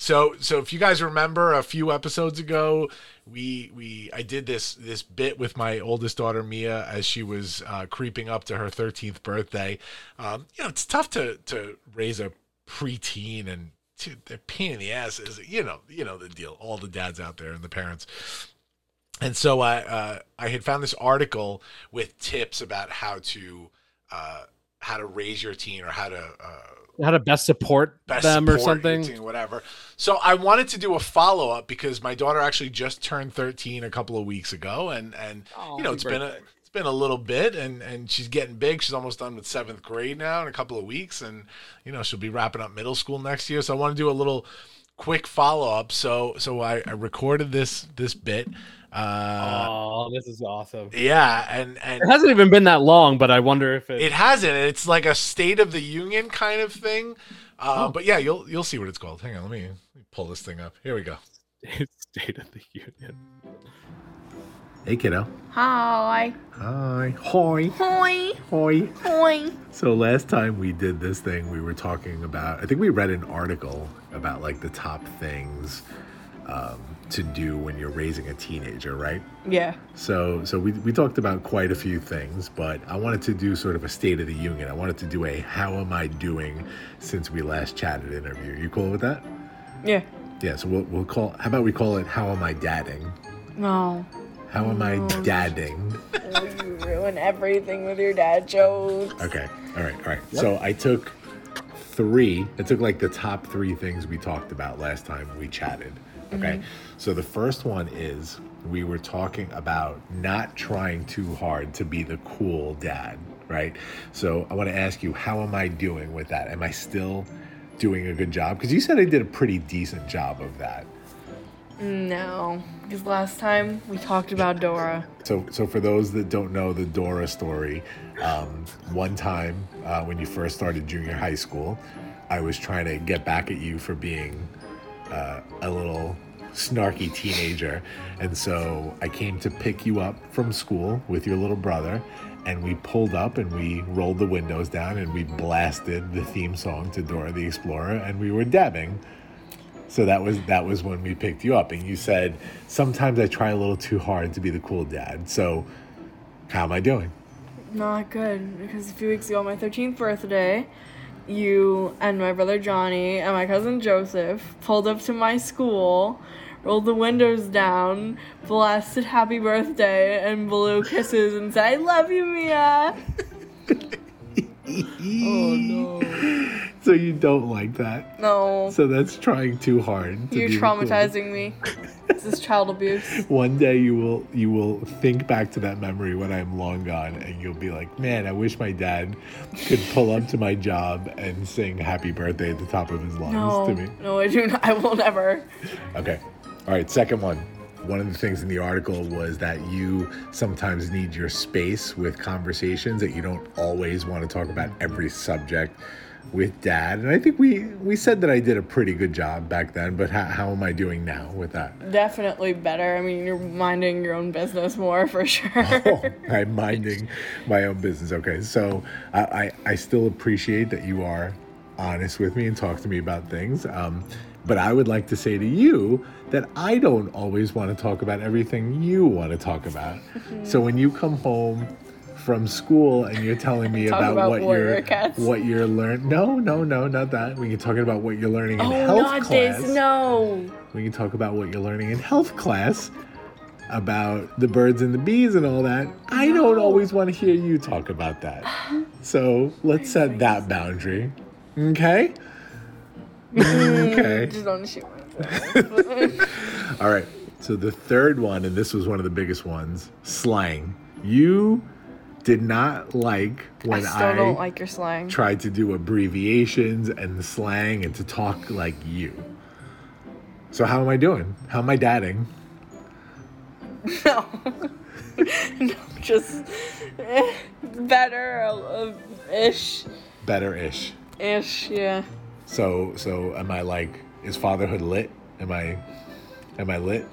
So so if you guys remember a few episodes ago, we we I did this this bit with my oldest daughter Mia as she was uh, creeping up to her thirteenth birthday. Um, you know, it's tough to to raise a preteen, and to, they're pain in the ass. Is you know you know the deal. All the dads out there and the parents. And so I uh, I had found this article with tips about how to uh, how to raise your teen, or how to. Uh, How to best support best them support or something, team, whatever. So I wanted to do a follow up because my daughter actually just turned thirteen a couple of weeks ago, and and oh, you know it's been a it's been a little bit, and and she's getting big. She's almost done with seventh grade now in a couple of weeks, and you know she'll be wrapping up middle school next year. So I want to do a little quick follow up. So so I, I recorded this this bit. Uh, oh, this is awesome! Yeah, and, and it hasn't even been that long, but I wonder if it it hasn't. It's like a State of the Union kind of thing. Uh, oh. But yeah, you'll you'll see what it's called. Hang on, let me, let me pull this thing up. Here we go. It's State of the Union. Hey, kiddo. Hi. Hi. Hoi. Hoi. Hoi. Hoi. So last time we did this thing, we were talking about. I think we read an article about like the top things. Um, to do when you're raising a teenager, right? Yeah. So so we we talked about quite a few things, but I wanted to do sort of a State of the Union. I wanted to do a how am I doing since we last chatted interview. You cool with that? Yeah. Yeah, so we'll, we'll call, how about we call it how am I dadding? No. How am no. I dadding? You ruin everything with your dad jokes. Okay, all right, all right. Yep. So I took three, I took like the top three things we talked about last time we chatted. Okay, mm-hmm. So the first one is we were talking about not trying too hard to be the cool dad, right? So I want to ask you, how am I doing with that? Am I still doing a good job? Because you said I did a pretty decent job of that. No, because last time we talked about Dora. So so for those that don't know the Dora story, um, one time uh, when you first started junior high school, I was trying to get back at you for being... Uh, a little snarky teenager, and so I came to pick you up from school with your little brother, and we pulled up and we rolled the windows down and we blasted the theme song to Dora the Explorer, and we were dabbing. So that was that was when we picked you up, and you said sometimes I try a little too hard to be the cool dad. So how am I doing? Not good, because a few weeks ago on my thirteenth birthday, you and my brother Johnny and my cousin Joseph pulled up to my school, rolled the windows down, blasted happy birthday, and blew kisses and said, I love you, Mia. Oh, no. So you don't like that? No. So that's trying too hard. To You're traumatizing cool. me. This is child abuse. One day you will you will think back to that memory when I'm long gone, and you'll be like, man, I wish my dad could pull up to my job and sing happy birthday at the top of his lungs no, to me. No, I do not. I will never. Okay. All right, second one. One of the things in the article was that you sometimes need your space with conversations, that you don't always want to talk about every subject with dad. And I think we, we said that I did a pretty good job back then, but how, how am I doing now with that? Definitely better. I mean, you're minding your own business more for sure. Oh, I'm minding my own business. Okay, so I, I, I still appreciate that you are honest with me and talk to me about things. Um, but I would like to say to you that I don't always want to talk about everything you want to talk about. Mm-hmm. So when you come home from school and you're telling me about, about what you're cats. what you're learning. No, no, no, not that. When you're talking about what you're learning in oh, health not class. This, no. When you talk about what you're learning in health class, about the birds and the bees and all that, no. I don't always want to hear you talk about that. So let's set that boundary. Okay? Okay. Just don't shoot myself. All right. So the third one, and this was one of the biggest ones, slang. You did not like when I, still I don't like your slang. Tried to do abbreviations and slang and to talk like you. So how am I doing? How am I dadding? No. No, just eh, better-ish. Better-ish. Ish, yeah. So, so am I like, is fatherhood lit? Am I, am I lit?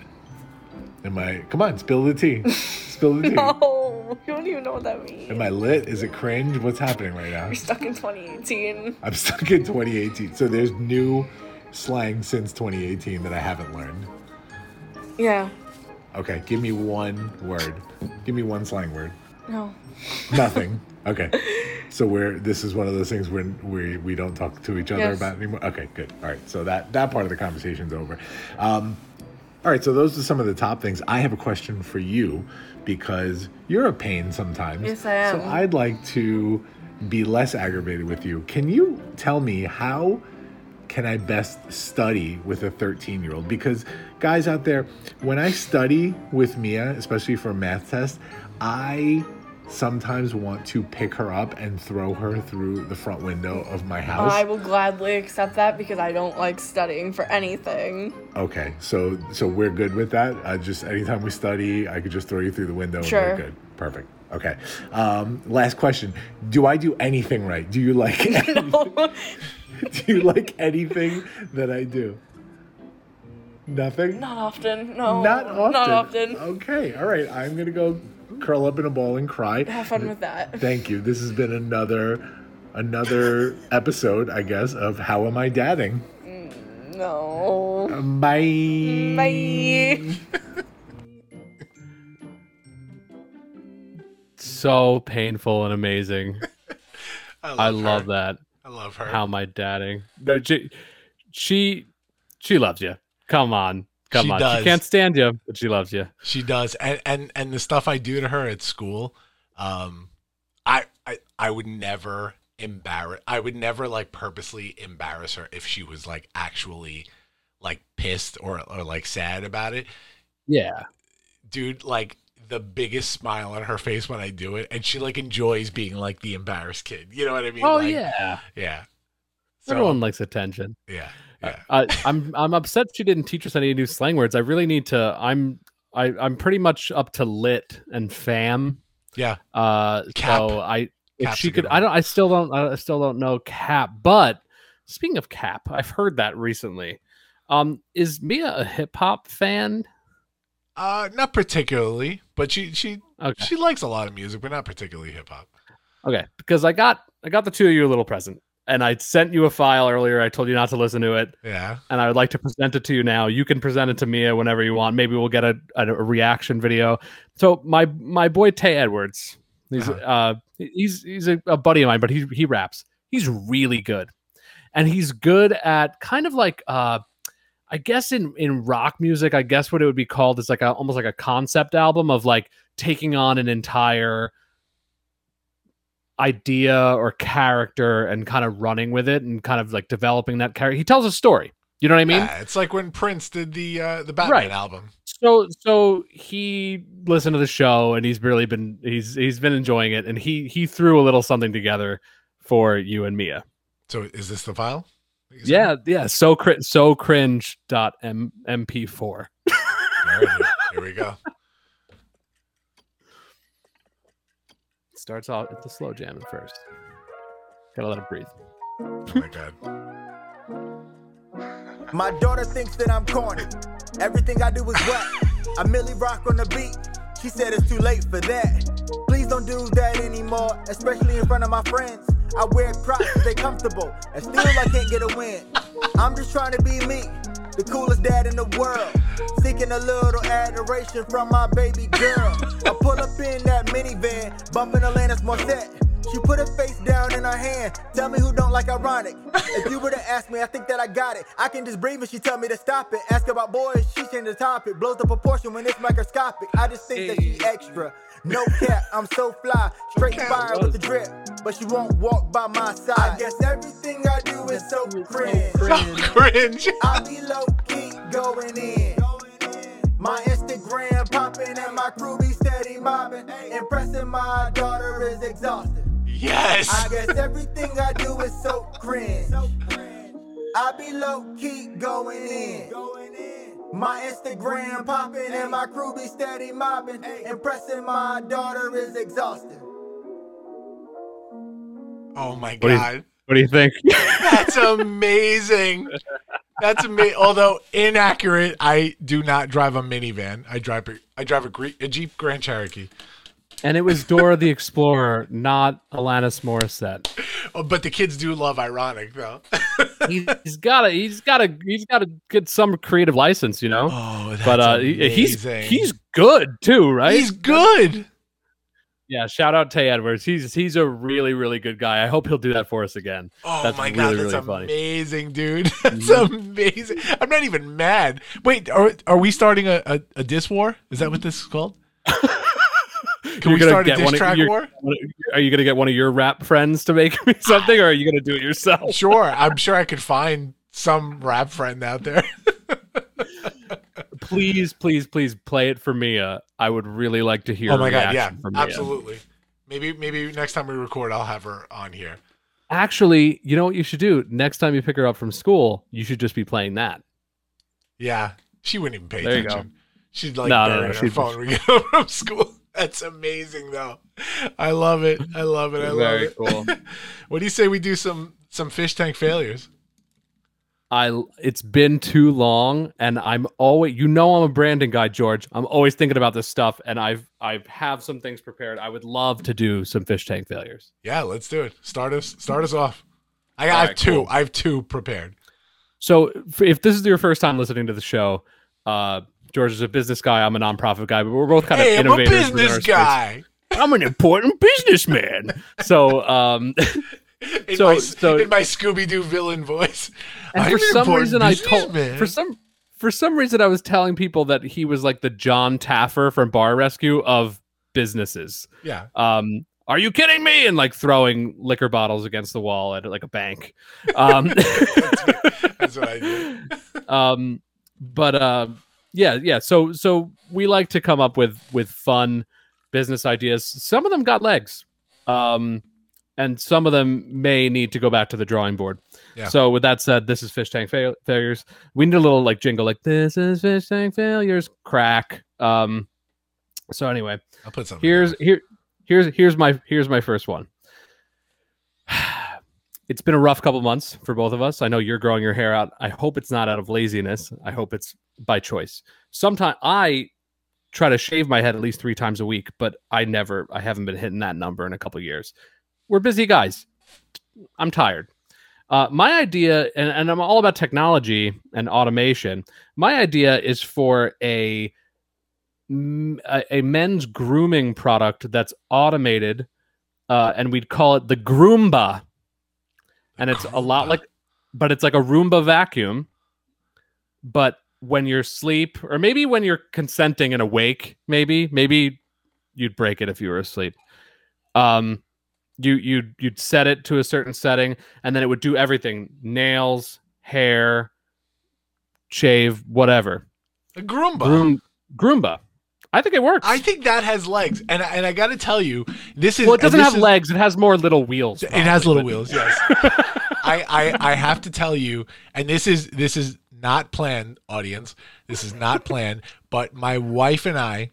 Am I, come on, spill the tea. Spill the tea. No. You don't even know what that means. Am I lit? Is it cringe? What's happening right now? You're stuck in twenty eighteen. I'm stuck in twenty eighteen. So there's new slang since twenty eighteen that I haven't learned. Yeah. Okay, give me one word. Give me one slang word. No. Nothing. Okay. So we're this is one of those things where we we don't talk to each other yes. about anymore. Okay, good. All right. So that that part of the conversation's over. Um, all right. So those are some of the top things. I have a question for you because you're a pain sometimes. Yes, I am. So I'd like to be less aggravated with you. Can you tell me how can I best study with a thirteen-year-old? Because guys out there, when I study with Mia, especially for a math test, I sometimes want to pick her up and throw her through the front window of my house. I will gladly accept that because I don't like studying for anything. Okay, so so we're good with that? Uh, just anytime we study, I could just throw you through the window sure. and we're good. Perfect. Okay. Um, last question. Do I do anything right? Do you like anything? No. Do you like anything that I do? Nothing? Not often. No. Not often? Not often. Okay. All right. I'm going to go curl up in a ball and cry. Have fun with that. Thank you. This has been another another episode, I guess, of How Am I Dadding? No. Bye. Bye. So painful and amazing. I love, I love that. I love her. How Am I Dadding? No, she, she, she loves you. Come on. Come she on. Does. She can't stand you, but she loves you. She does. And and, and the stuff I do to her at school, um, I, I I would never embarrass I would never like purposely embarrass her if she was like actually like pissed or, or like sad about it. Yeah. Dude, like the biggest smile on her face when I do it, and she like enjoys being like the embarrassed kid. You know what I mean? Oh like, yeah. Yeah. So, everyone likes attention. Yeah. Yeah. uh, I'm I'm upset she didn't teach us any new slang words. I really need to. I'm I, I'm pretty much up to lit and fam. Yeah. Uh. Cap. So I if Cap's she could. I don't. I still don't. I still don't know cap. But speaking of cap, I've heard that recently. Um. Is Mia a hip hop fan? Uh. Not particularly, but she she okay. she likes a lot of music, but not particularly hip hop. Okay. Because I got I got the two of you a little present. And I sent you a file earlier. I told you not to listen to it. Yeah. And I would like to present it to you now. You can present it to Mia whenever you want. Maybe we'll get a, a reaction video. So my my boy Tay Edwards, he's uh-huh. uh he's he's a, a buddy of mine, but he he raps. He's really good, and he's good at kind of like uh, I guess in in rock music, I guess what it would be called is like a, almost like a concept album of like taking on an entire idea or character and kind of running with it and kind of like developing that character. He tells a story. You know what I mean? Yeah, it's like when Prince did the uh, the Batman right. album. So so he listened to the show and he's really been he's he's been enjoying it, and he he threw a little something together for you and Mia. So is this the file? Is yeah, it? yeah. So cr- so cringe dot m- M P four. Here we go. Starts off at the slow jam at first. Gotta let it breathe. Oh my god. My daughter thinks that I'm corny. Everything I do is whack. I merely rock on the beat. She said it's too late for that. Please don't do that anymore, especially in front of my friends. I wear props to stay comfortable, and still I can't get a win. I'm just trying to be me, the coolest dad in the world, seeking a little adoration from my baby girl. I pull up in that minivan, bumping Alanis Morissette. She put her face down in her hand. Tell me who don't like ironic. If you were to ask me, I think that I got it. I can just breathe and she tell me to stop it. Ask about boys, she changed the topic. Blows the proportion when it's microscopic. I just think that she extra. No cap, I'm so fly. Straight fire with the drip. But she won't walk by my side. I guess everything I do is so cringe. So cringe. I be low key going in. My Instagram popping and my crew be steady mobbing. Impressing my daughter is exhausted. Yes. I guess everything I do is so cringe. I be low key going in. My Instagram popping and my crew be steady mobbing. Impressing my daughter is exhausted. Oh my what god! Do you, what do you think? That's amazing. That's amazing. Although inaccurate, I do not drive a minivan. I drive a I drive a, a Jeep Grand Cherokee. And it was Dora the Explorer, not Alanis Morissette. Oh, but the kids do love ironic, though. he's got a, he's got a, he's got to get some creative license, you know. Oh, that's but uh, he's he's good too, right? He's good. Yeah, shout out Tay Edwards. He's he's a really really good guy. I hope he'll do that for us again. Oh that's my really, god, that's really amazing, funny. Dude. That's amazing. I'm not even mad. Wait, are are we starting a a, a diss war? Is that what this is called? Can you're we start a diss track your, war? Are you going to get one of your rap friends to make me something, or are you going to do it yourself? Sure. I'm sure I could find some rap friend out there. Please, please, please play it for Mia. I would really like to hear. Oh my god! Yeah, absolutely. Maybe, maybe next time we record, I'll have her on here. Actually, you know what you should do? Next time you pick her up from school, you should just be playing that. Yeah, she wouldn't even pay there attention. You go. She'd like no, bury no, no, her she'd phone when we go from school. That's amazing, though. I love it. I love it. I love Very it. Cool. What do you say we do some some fish tank failures? I it's been too long, and I'm always you know I'm a branding guy, George. I'm always thinking about this stuff, and I've I have some things prepared. I would love to do some fish tank failures. Yeah, let's do it. Start us start us off. I, I have right, two. Cool. I have two prepared. So if this is your first time listening to the show, uh, George is a business guy. I'm a nonprofit guy, but we're both kind hey, of innovators. I'm a business guy. Space. I'm an important businessman. So, um, in, so, my, so in my Scooby-Doo villain voice, and I'm for some reason I told for some for some reason I was telling people that he was like the John Taffer from Bar Rescue of businesses. Yeah. Um, are you kidding me? And like throwing liquor bottles against the wall at like a bank. Um, that's what I do. Um, but. Uh, Yeah, yeah. So, so we like to come up with with fun business ideas. Some of them got legs, um, and some of them may need to go back to the drawing board. Yeah. So, with that said, this is Fish Tank fail- Failures. We need a little like jingle, like "This is Fish Tank Failures." Crack. Um. So anyway, I'll put something. Here's there. here here's here's my here's my first one. It's been a rough couple months for both of us. I know you're growing your hair out. I hope it's not out of laziness. I hope it's by choice. Sometimes I try to shave my head at least three times a week, but I never, I haven't been hitting that number in a couple of years. We're busy guys. I'm tired. Uh, my idea, and, and I'm all about technology and automation. My idea is for a, a men's grooming product that's automated, uh, and we'd call it the Groomba. And it's a lot like, but it's like a Roomba vacuum. But when you're asleep, or maybe when you're consenting and awake, maybe, maybe you'd break it if you were asleep. Um, you, you'd, you'd set it to a certain setting, and then it would do everything. Nails, hair, shave, whatever. A Groomba. Groom, Groomba. I think it works. I think that has legs, and and I got to tell you, this is well. It doesn't have is, legs; it has more little wheels. Probably, it has little but... wheels. Yes. I, I I have to tell you, and this is this is not planned, audience. This is not planned. But my wife and I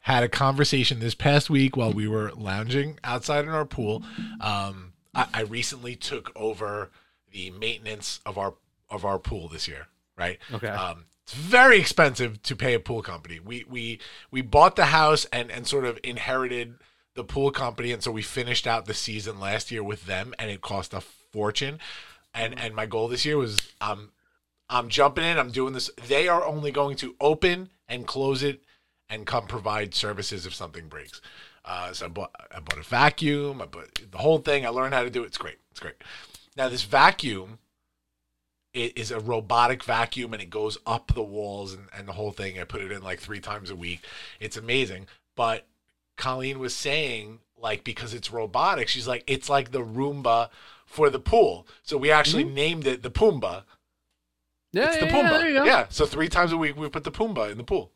had a conversation this past week while we were lounging outside in our pool. Um, I, I recently took over the maintenance of our of our pool this year. Right. Okay. Um, It's very expensive to pay a pool company. We we we bought the house and, and sort of inherited the pool company, and so we finished out the season last year with them, and it cost a fortune. And and my goal this year was um I'm jumping in, I'm doing this. They are only going to open and close it and come provide services if something breaks. Uh, so I bought I bought a vacuum, I bought the whole thing. I learned how to do it. It's great. It's great. Now this vacuum. It is a robotic vacuum, and it goes up the walls and, and the whole thing. I put it in like three times a week. It's amazing. But Colleen was saying, like, because it's robotic, she's like, it's like the Roomba for the pool. So we actually mm-hmm. named it the Pumbaa. Yeah, it's the yeah, Pumbaa. Yeah, there you go. Yeah. So three times a week, we put the Pumbaa in the pool.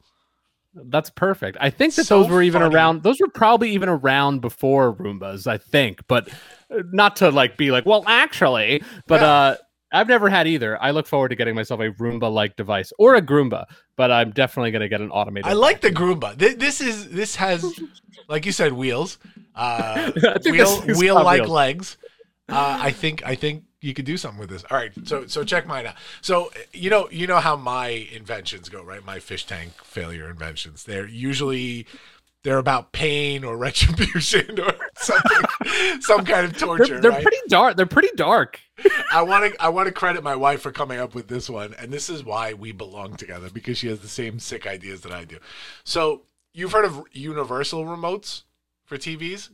That's perfect. I think that so those were even funny. around. Those were probably even around before Roombas, I think. But not to like be like, well, actually, but yeah. uh. I've never had either. I look forward to getting myself a Roomba-like device or a Groomba, but I'm definitely going to get an automated. I like the Groomba. This, this is this has, like you said, wheels, uh, wheel wheel-like wheels. legs. Uh, I think I think you could do something with this. All right, so so check mine out. So you know you know how my inventions go, right? My fish tank failure inventions. They're usually they're about pain or retribution or something, some kind of torture. They're, they're right? pretty dark. They're pretty dark. I want to I want to credit my wife for coming up with this one, and this is why we belong together, because she has the same sick ideas that I do. So you've heard of universal remotes for T Vs?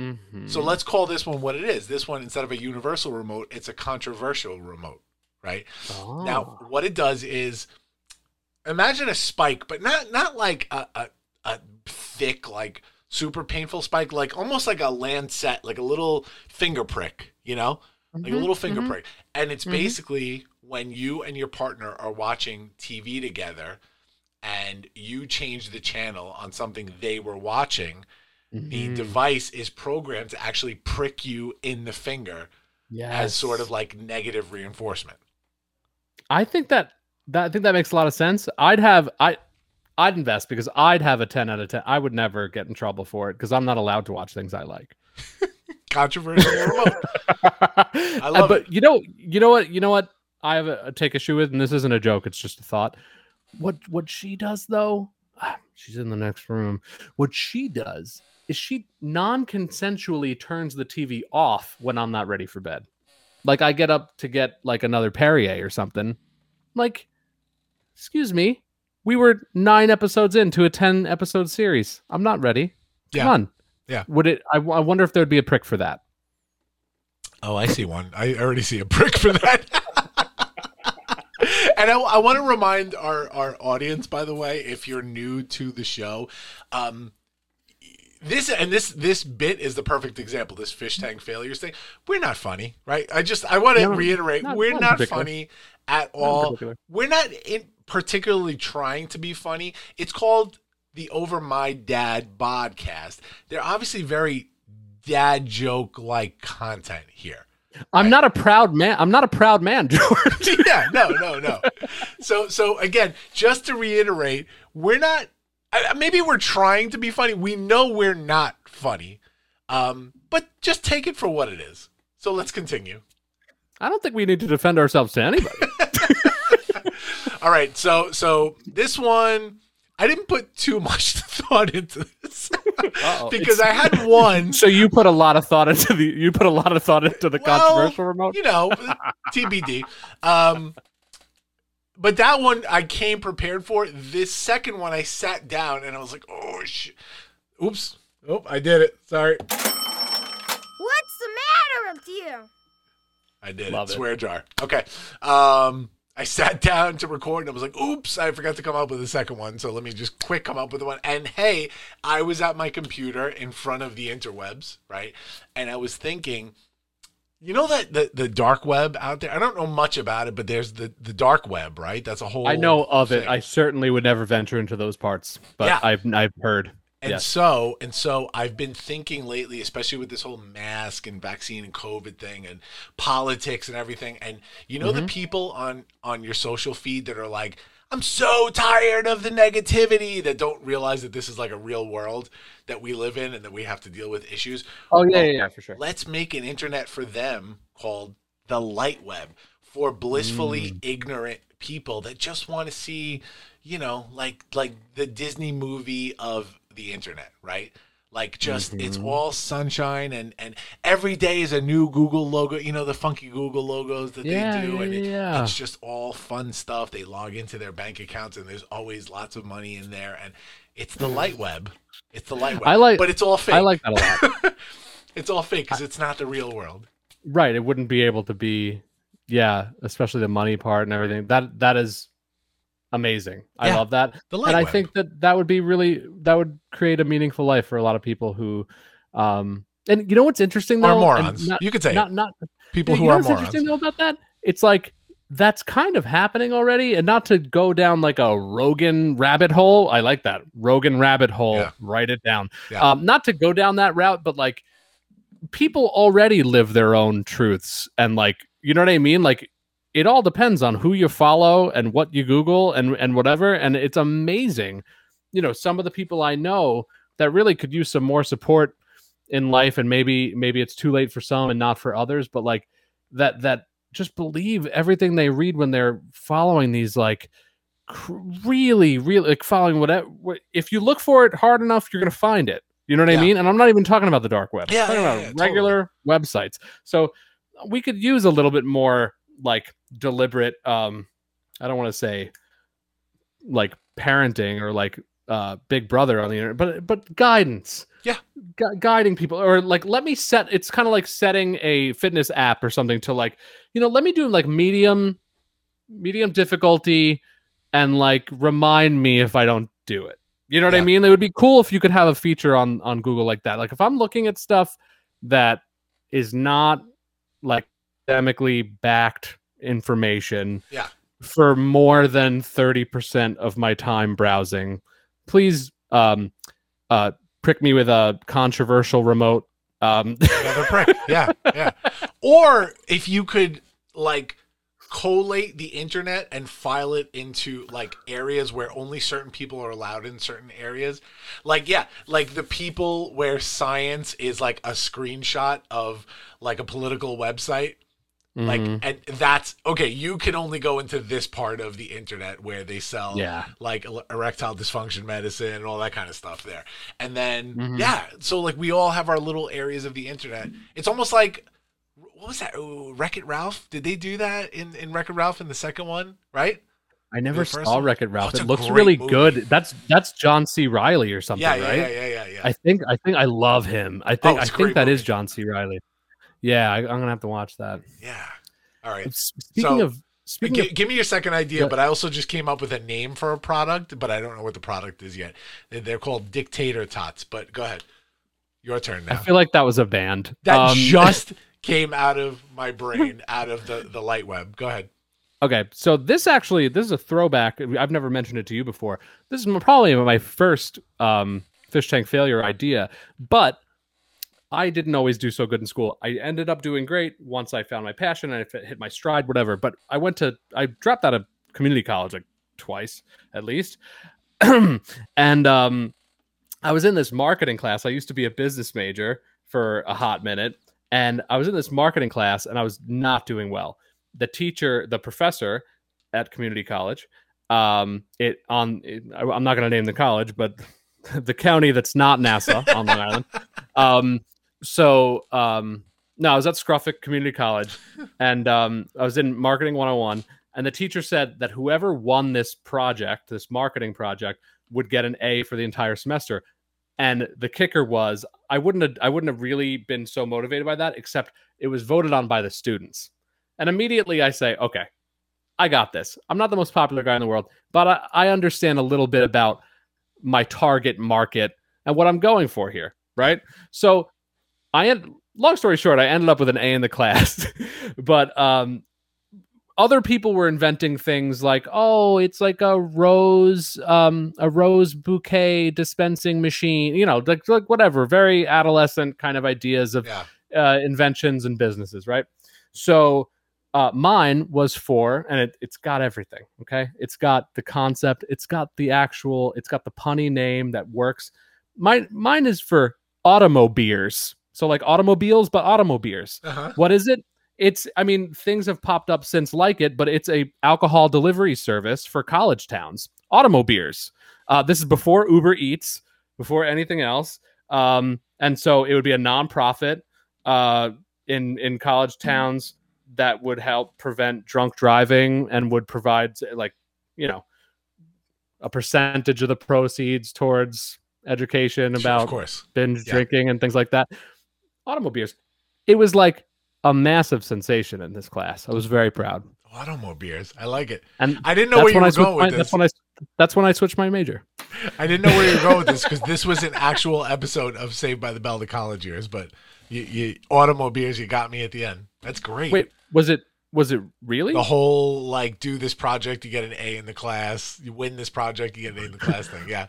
Mm-hmm. So let's call this one what it is. This one, instead of a universal remote, it's a controversial remote, right? Oh. Now, what it does is imagine a spike, but not not like a, a a thick, like super painful spike, like almost like a lancet, like a little finger prick, you know, mm-hmm, like a little finger mm-hmm. prick. And it's mm-hmm. basically when you and your partner are watching T V together and you change the channel on something they were watching, mm-hmm. the device is programmed to actually prick you in the finger yes. as sort of like negative reinforcement. I think that, that I think that makes a lot of sense. I'd have, I, I'd invest because I'd have a ten out of ten. I would never get in trouble for it because I'm not allowed to watch things I like. Controversial remote. I love uh, but it. you know, you know what, you know what I have a, a take issue with, and this isn't a joke, it's just a thought. What what she does though, she's in the next room. What she does is she non-consensually turns the T V off when I'm not ready for bed. Like I get up to get like another Perrier or something. Like, excuse me. We were nine episodes into a ten episode series. I'm not ready. Come yeah. on. Yeah. Would it, I, I wonder if there'd be a prick for that. Oh, I see one. I already see a prick for that. And I, I want to remind our, our audience, by the way, if you're new to the show, um, This and this this bit is the perfect example. This fish tank failures thing. We're not funny, right? I just I want to no, reiterate. Not, we're not, not funny at all. Not we're not in particularly trying to be funny. It's called the Over My Dad podcast. They're obviously very dad joke like content here. I'm right? not a proud man. I'm not a proud man, George. yeah, no, no, no. So so again, just to reiterate, we're not. Maybe we're trying to be funny. We know we're not funny, um, but just take it for what it is. So let's continue. I don't think we need to defend ourselves to anybody. All right. So, so this one, I didn't put too much thought into this because it's, I had one. So you put a lot of thought into the you put a lot of thought into the well, controversial remote. You know, T B D. Um, But that one I came prepared for. This second one I sat down and I was like, oh, shit. Oops. Oh, I did it. Sorry. What's the matter with you? I did Love it. it. Swear jar. Okay. Um, I sat down to record and I was like, oops, I forgot to come up with the second one. So let me just quick come up with the one. And hey, I was at my computer in front of the interwebs, right? And I was thinking... You know that the, the dark web out there? I don't know much about it, but there's the, the dark web, right? That's a whole I know of thing. it. I certainly would never venture into those parts, but yeah. I've I've heard. And yes. so and so I've been thinking lately, especially with this whole mask and vaccine and COVID thing and politics and everything. And you know mm-hmm. the people on, on your social feed that are like, I'm so tired of the negativity, that don't realize that this is like a real world that we live in and that we have to deal with issues. Oh, yeah, well, yeah, yeah, for sure. Let's make an internet for them called the light web for blissfully mm. ignorant people that just want to see, you know, like like the Disney movie of the internet, right? Like just mm-hmm. it's all sunshine and, and every day is a new Google logo, you know, the funky Google logos that yeah, they do. Yeah, and it, yeah. it's just all fun stuff. They log into their bank accounts and there's always lots of money in there. And it's the light web. It's the light web. I like, but it's all fake. I like that a lot. It's all fake because it's not the real world. Right. It wouldn't be able to be. Yeah. Especially the money part and everything. That That is. Amazing. I yeah, love that. And I web. think that that would be really, that would create a meaningful life for a lot of people who, um, and you know what's interesting though? Are morons. Not, you could say not, not, people who are morons. You know what's interesting though about that? It's like, that's kind of happening already. And not to go down like a Rogan rabbit hole. I like that. Rogan rabbit hole. Yeah. Write it down. Yeah. Um, not to go down that route, but like people already live their own truths. And like, you know what I mean? Like, it all depends on who you follow and what you Google and, and whatever. And it's amazing. You know, some of the people I know that really could use some more support in life, and maybe, maybe it's too late for some and not for others, but like that, that just believe everything they read when they're following these like really, really like following whatever. If you look for it hard enough, you're going to find it. You know what yeah. I mean? And I'm not even talking about the dark web. Yeah, I'm talking yeah, about yeah, regular totally. websites. So we could use a little bit more like deliberate. Um, I don't want to say like parenting or like uh, Big Brother on the internet, but but guidance. Yeah, Gu- guiding people or like let me set. It's kind of like setting a fitness app or something to like, you know, let me do like medium, medium difficulty, and like remind me if I don't do it. You know what yeah. I mean? It would be cool if you could have a feature on on Google like that. Like if I'm looking at stuff that is not like academically backed information yeah. for more than thirty percent of my time browsing, please um uh. prick me with a controversial remote. Um. Another prick. Yeah, yeah. Or if you could like collate the internet and file it into like areas where only certain people are allowed in certain areas. Like, yeah, like the people where science is like a screenshot of like a political website. Like, mm-hmm. and that's okay. You can only go into this part of the internet where they sell yeah. like erectile dysfunction medicine and all that kind of stuff there. And then, mm-hmm. yeah. So like we all have our little areas of the internet. It's almost like, what was that? Oh, Wreck It Ralph. Did they do that in, in Wreck It Ralph in the second one? Right. I never saw Wreck It Ralph. Oh, it looks really movie. good. That's, that's John C. Reilly or something, yeah, yeah, right? Yeah, yeah, yeah, yeah. I think, I think I love him. I think, oh, I think that movie. is John C. Reilly. Yeah, I, I'm gonna have to watch that. Yeah. All right. Speaking so, of, speaking g- of, give me your second idea. What? But I also just came up with a name for a product, but I don't know what the product is yet. They're called Dictator Tots. But go ahead. Your turn now. I feel like that was a band that um, just came out of my brain, out of the the light web. Go ahead. Okay, so this actually, this is a throwback. I've never mentioned it to you before. This is probably my first um, fish tank failure idea, but I didn't always do so good in school. I ended up doing great once I found my passion and I hit my stride, whatever. But I went to, I dropped out of community college like twice at least. and um, I was in this marketing class. I used to be a business major for a hot minute. And I was in this marketing class and I was not doing well. The teacher, the professor at community college, um, it on, it, I, I'm not going to name the college, but the county that's not NASA on Long Island. Um, So, um, no, I was at Scruffick Community College and, um, I was in marketing one oh one and the teacher said that whoever won this project, this marketing project would get an A for the entire semester. And the kicker was, I wouldn't have, I wouldn't have really been so motivated by that, except it was voted on by the students. And immediately I say, okay, I got this. I'm not the most popular guy in the world, but I, I understand a little bit about my target market and what I'm going for here. Right. So I had, long story short, I ended up with an A in the class, but um, other people were inventing things like, oh, it's like a rose, um, a rose bouquet dispensing machine, you know, like, like whatever, very adolescent kind of ideas of yeah. uh, inventions and businesses. Right. So uh, mine was for, and it, it's got everything. Okay. It's got the concept. It's got the actual, it's got the punny name that works. Mine, mine is for automobiles. So like automobiles, but automobiles. Uh-huh. What is it? It's, I mean, things have popped up since like it, but it's a alcohol delivery service for college towns. Automobiles. Uh, this is before Uber Eats, before anything else. Um, and so it would be a nonprofit uh, in, in college towns that would help prevent drunk driving and would provide like, you know, a percentage of the proceeds towards education about of course. binge yeah. drinking and things like that. Automobiles. It was like a massive sensation in this class. I was very proud. Automobiles. I like it. And I didn't know where you were going with this. That's when I, that's when I switched my major. I didn't know where you were going with this because this was an actual episode of Saved by the Bell, the college years, but you, you automobiles, you got me at the end. That's great. Wait, was it, was it really? The whole, like, do this project, you get an A in the class. You win this project, you get an A in the class thing. Yeah.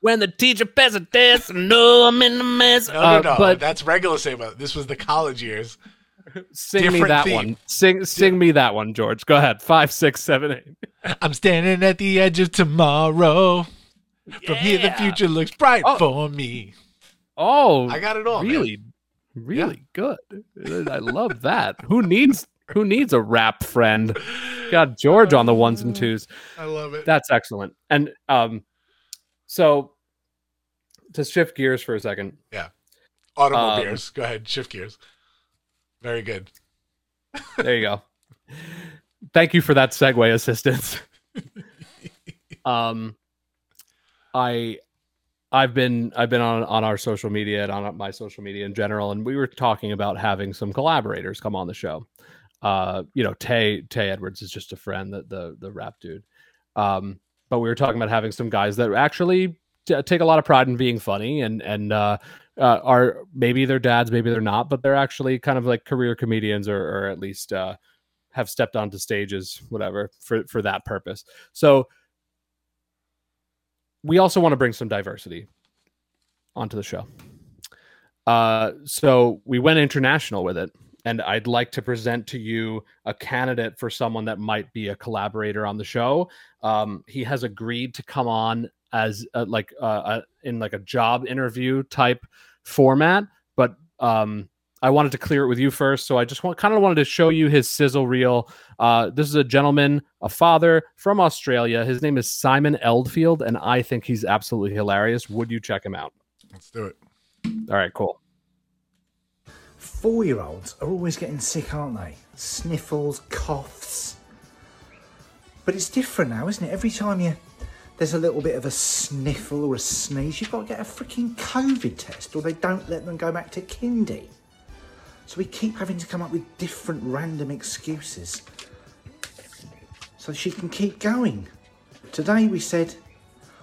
When the teacher passes a test, no, I'm in the mess. No, no, no. Uh, but that's regular Sabo. This was the college years. Sing Different me that theme. one. Sing, sing yeah. me that one, George. Go ahead. Five, six, seven, eight. I'm standing at the edge of tomorrow. Yeah. From here, the future looks bright oh. for me. Oh, I got it all. Really, man. really yeah. good. I love that. Who needs Who needs a rap friend? Got George on the ones and twos. I love it. That's excellent. And um, so to shift gears for a second. Yeah. Automobiles. Um, go ahead. Shift gears. Very good. There you go. Thank you for that segue assistance. um, I, I've been, I've been on, on our social media and on my social media in general. And we were talking about having some collaborators come on the show. Uh, you know, Tay, Tay Edwards is just a friend, that the, the rap dude. Um, but we were talking about having some guys that actually t- take a lot of pride in being funny and, and, uh, uh, are maybe they're dads, maybe they're not, but they're actually kind of like career comedians, or, or at least, uh, have stepped onto stages, whatever, for, for that purpose. So we also want to bring some diversity onto the show. Uh, so we went international with it, and I'd like to present to you a candidate for someone that might be a collaborator on the show. Um, he has agreed to come on as a, like uh, a, in like a job interview type format, but um, I wanted to clear it with you first. So I just want, kind of wanted to show you his sizzle reel. Uh, this is a gentleman, a father from Australia. His name is Simon Eldfield, and I think he's absolutely hilarious. Would you check him out? Let's do it. All right, cool. Four-year-olds are always getting sick, aren't they? Sniffles, coughs. But it's different now, isn't it? Every time you there's a little bit of a sniffle or a sneeze, you've got to get a freaking COVID test, or they don't let them go back to kindy. So we keep having to come up with different random excuses so she can keep going. Today we said,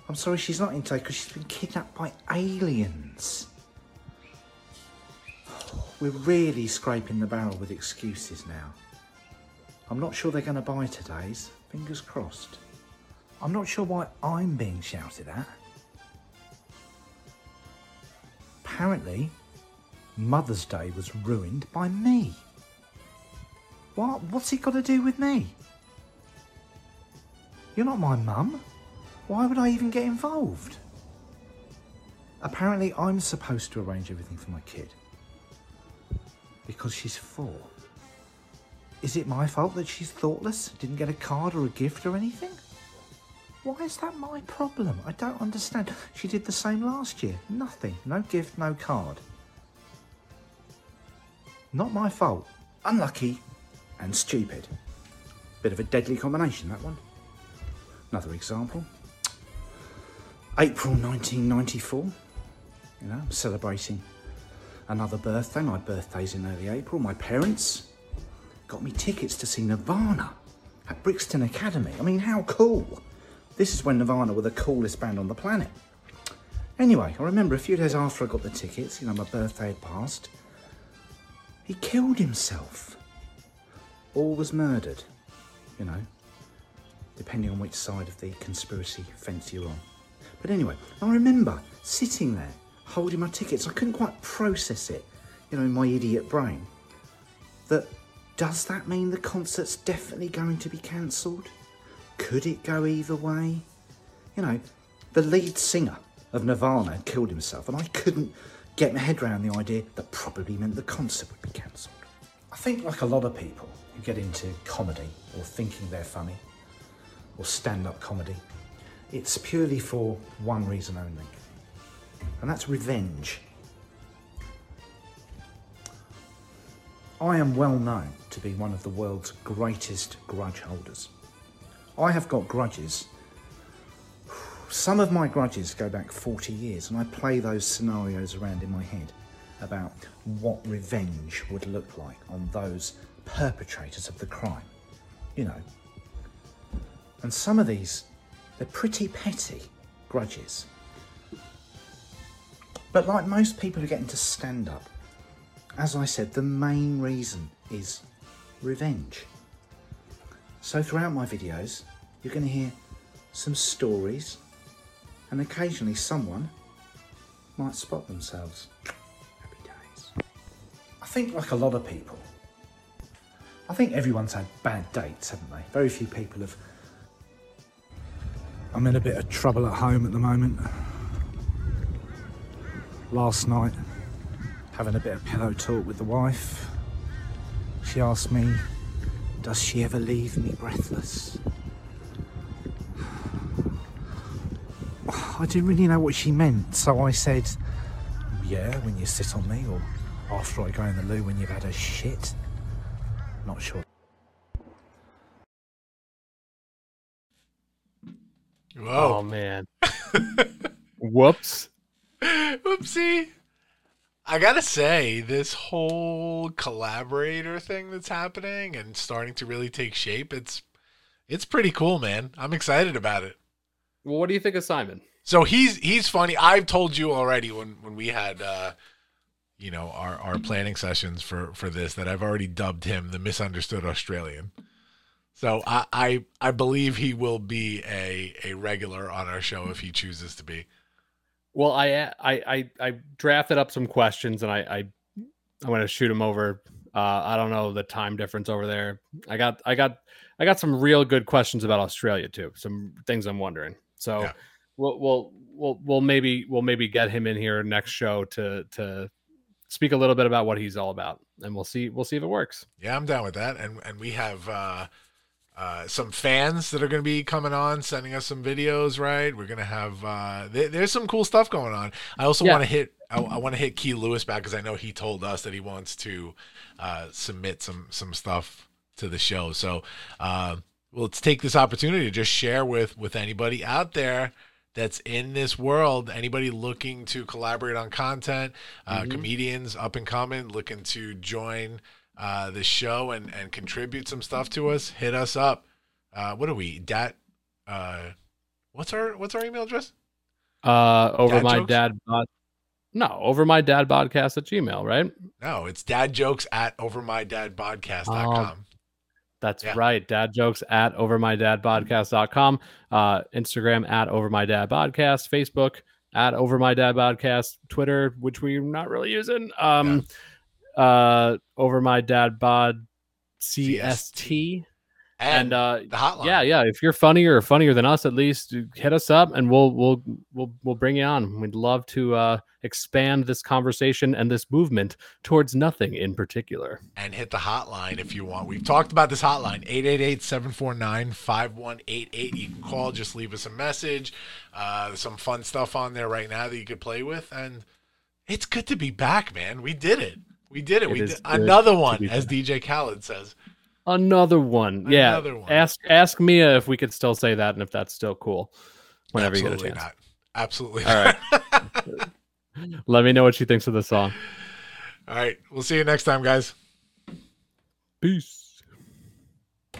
I'm sorry she's not in today because she's been kidnapped by aliens. We're really scraping the barrel with excuses now. I'm not sure they're going to buy today's, fingers crossed. I'm not sure why I'm being shouted at. Apparently, Mother's Day was ruined by me. What? What's it got to do with me? You're not my mum. Why would I even get involved? Apparently I'm supposed to arrange everything for my kid. Because she's four. Is it my fault that she's thoughtless? Didn't get a card or a gift or anything? Why is that my problem? I don't understand. She did the same last year. Nothing. No gift, no card. Not my fault. Unlucky and stupid. Bit of a deadly combination, that one. Another example. April nineteen ninety-four. You know, I'm celebrating another birthday. My birthday's in early April. My parents got me tickets to see Nirvana at Brixton Academy. I mean, how cool. This is when Nirvana were the coolest band on the planet. Anyway, I remember a few days after I got the tickets, you know, my birthday had passed. He killed himself, or was murdered, you know, depending on which side of the conspiracy fence you're on. But anyway, I remember sitting there, holding my tickets. I couldn't quite process it, you know, in my idiot brain. That, does that mean the concert's definitely going to be cancelled? Could it go either way? You know, the lead singer of Nirvana had killed himself, and I couldn't get my head around the idea that probably meant the concert would be cancelled. I think like a lot of people who get into comedy or thinking they're funny or stand-up comedy, it's purely for one reason only, and that's revenge. I am well known to be one of the world's greatest grudge holders. I have got grudges. Some of my grudges go back forty years, and I play those scenarios around in my head about what revenge would look like on those perpetrators of the crime, you know. And some of these, they're pretty petty grudges. But like most people who get into stand-up, as I said, the main reason is revenge. So throughout my videos, you're going to hear some stories, and occasionally someone might spot themselves. Happy days. I think like a lot of people, I think everyone's had bad dates, haven't they? Very few people have. I'm in a bit of trouble at home at the moment. Last night, having a bit of pillow talk with the wife, she asked me Does she ever leave me breathless? I didn't really know what she meant, so I said, yeah, when you sit on me, or after I go in the loo when you've had a shit. Not sure. Whoa. Oh, man. Whoops. Whoopsie. I gotta say, this whole collaborator thing that's happening and starting to really take shape, it's it's pretty cool, man. I'm excited about it. Well, what do you think of Simon? So he's he's funny. I've told you already when, when we had uh, you know, our, our planning sessions for, for this that I've already dubbed him the misunderstood Australian. So I I, I believe he will be a, a regular on our show if he chooses to be. Well, I, I I I drafted up some questions, and I, I I'm gonna shoot them over. Uh, I don't know the time difference over there. I got I got I got some real good questions about Australia too. Some things I'm wondering. So yeah. we'll, we'll we'll we'll maybe we'll maybe get him in here next show to to speak a little bit about what he's all about, and we'll see we'll see if it works. Yeah, I'm down with that, and and we have. Uh... Uh, some fans that are going to be coming on, sending us some videos, right? We're going to have, uh, th- there's some cool stuff going on. I also yeah. want to hit, I, I want to hit Key Lewis back because I know he told us that he wants to uh, submit some, some stuff to the show. So uh, well, let's take this opportunity to just share with, with anybody out there that's in this world, anybody looking to collaborate on content, uh, mm-hmm. comedians up and coming, looking to join Uh, the show and, and contribute some stuff to us, hit us up. Uh, what are we? Dat, uh, what's our what's our email address? Uh, over dad my jokes? dad. Bod- no, over my dad podcast at Gmail, right? No, it's dadjokes at overmydadpodcast dot com. Um, that's yeah. right. Dadjokes at overmydadpodcast dot com. Uh, Instagram at overmydadpodcast. Facebook at overmydadpodcast. Twitter, which we're not really using. Um, yeah. Uh, over my dad bod C S T and, and uh the hotline. yeah yeah if you're funnier or funnier than us, at least hit us up and we'll we'll we'll we'll bring you on. We'd love to uh expand this conversation and this movement towards nothing in particular. And hit the hotline if you want. We've talked about this hotline, eight eight eight, seven four nine, five one eight eight. You can call, just leave us a message. Uh there's some fun stuff on there right now that you could play with, and it's good to be back, man. We did it. We did it. it we did another one, as D J Khaled says. Another one. Yeah. Another one. Ask ask Mia if we could still say that and if that's still cool. Whenever Absolutely you get a chance. Not. Absolutely. All right. Let me know what she thinks of the song. All right. We'll see you next time, guys. Peace. Is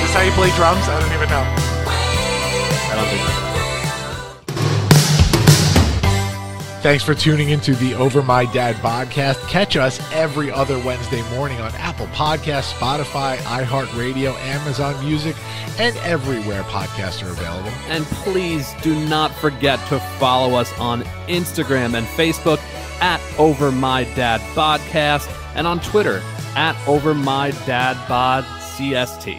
this how you play drums? I don't even know. I don't think so. Thanks for tuning into the Over My Dad podcast. Catch us every other Wednesday morning on Apple Podcasts, Spotify, iHeartRadio, Amazon Music, and everywhere podcasts are available. And please do not forget to follow us on Instagram and Facebook at Over My Dad Podcast, and on Twitter at Over My Dad Bod C S T.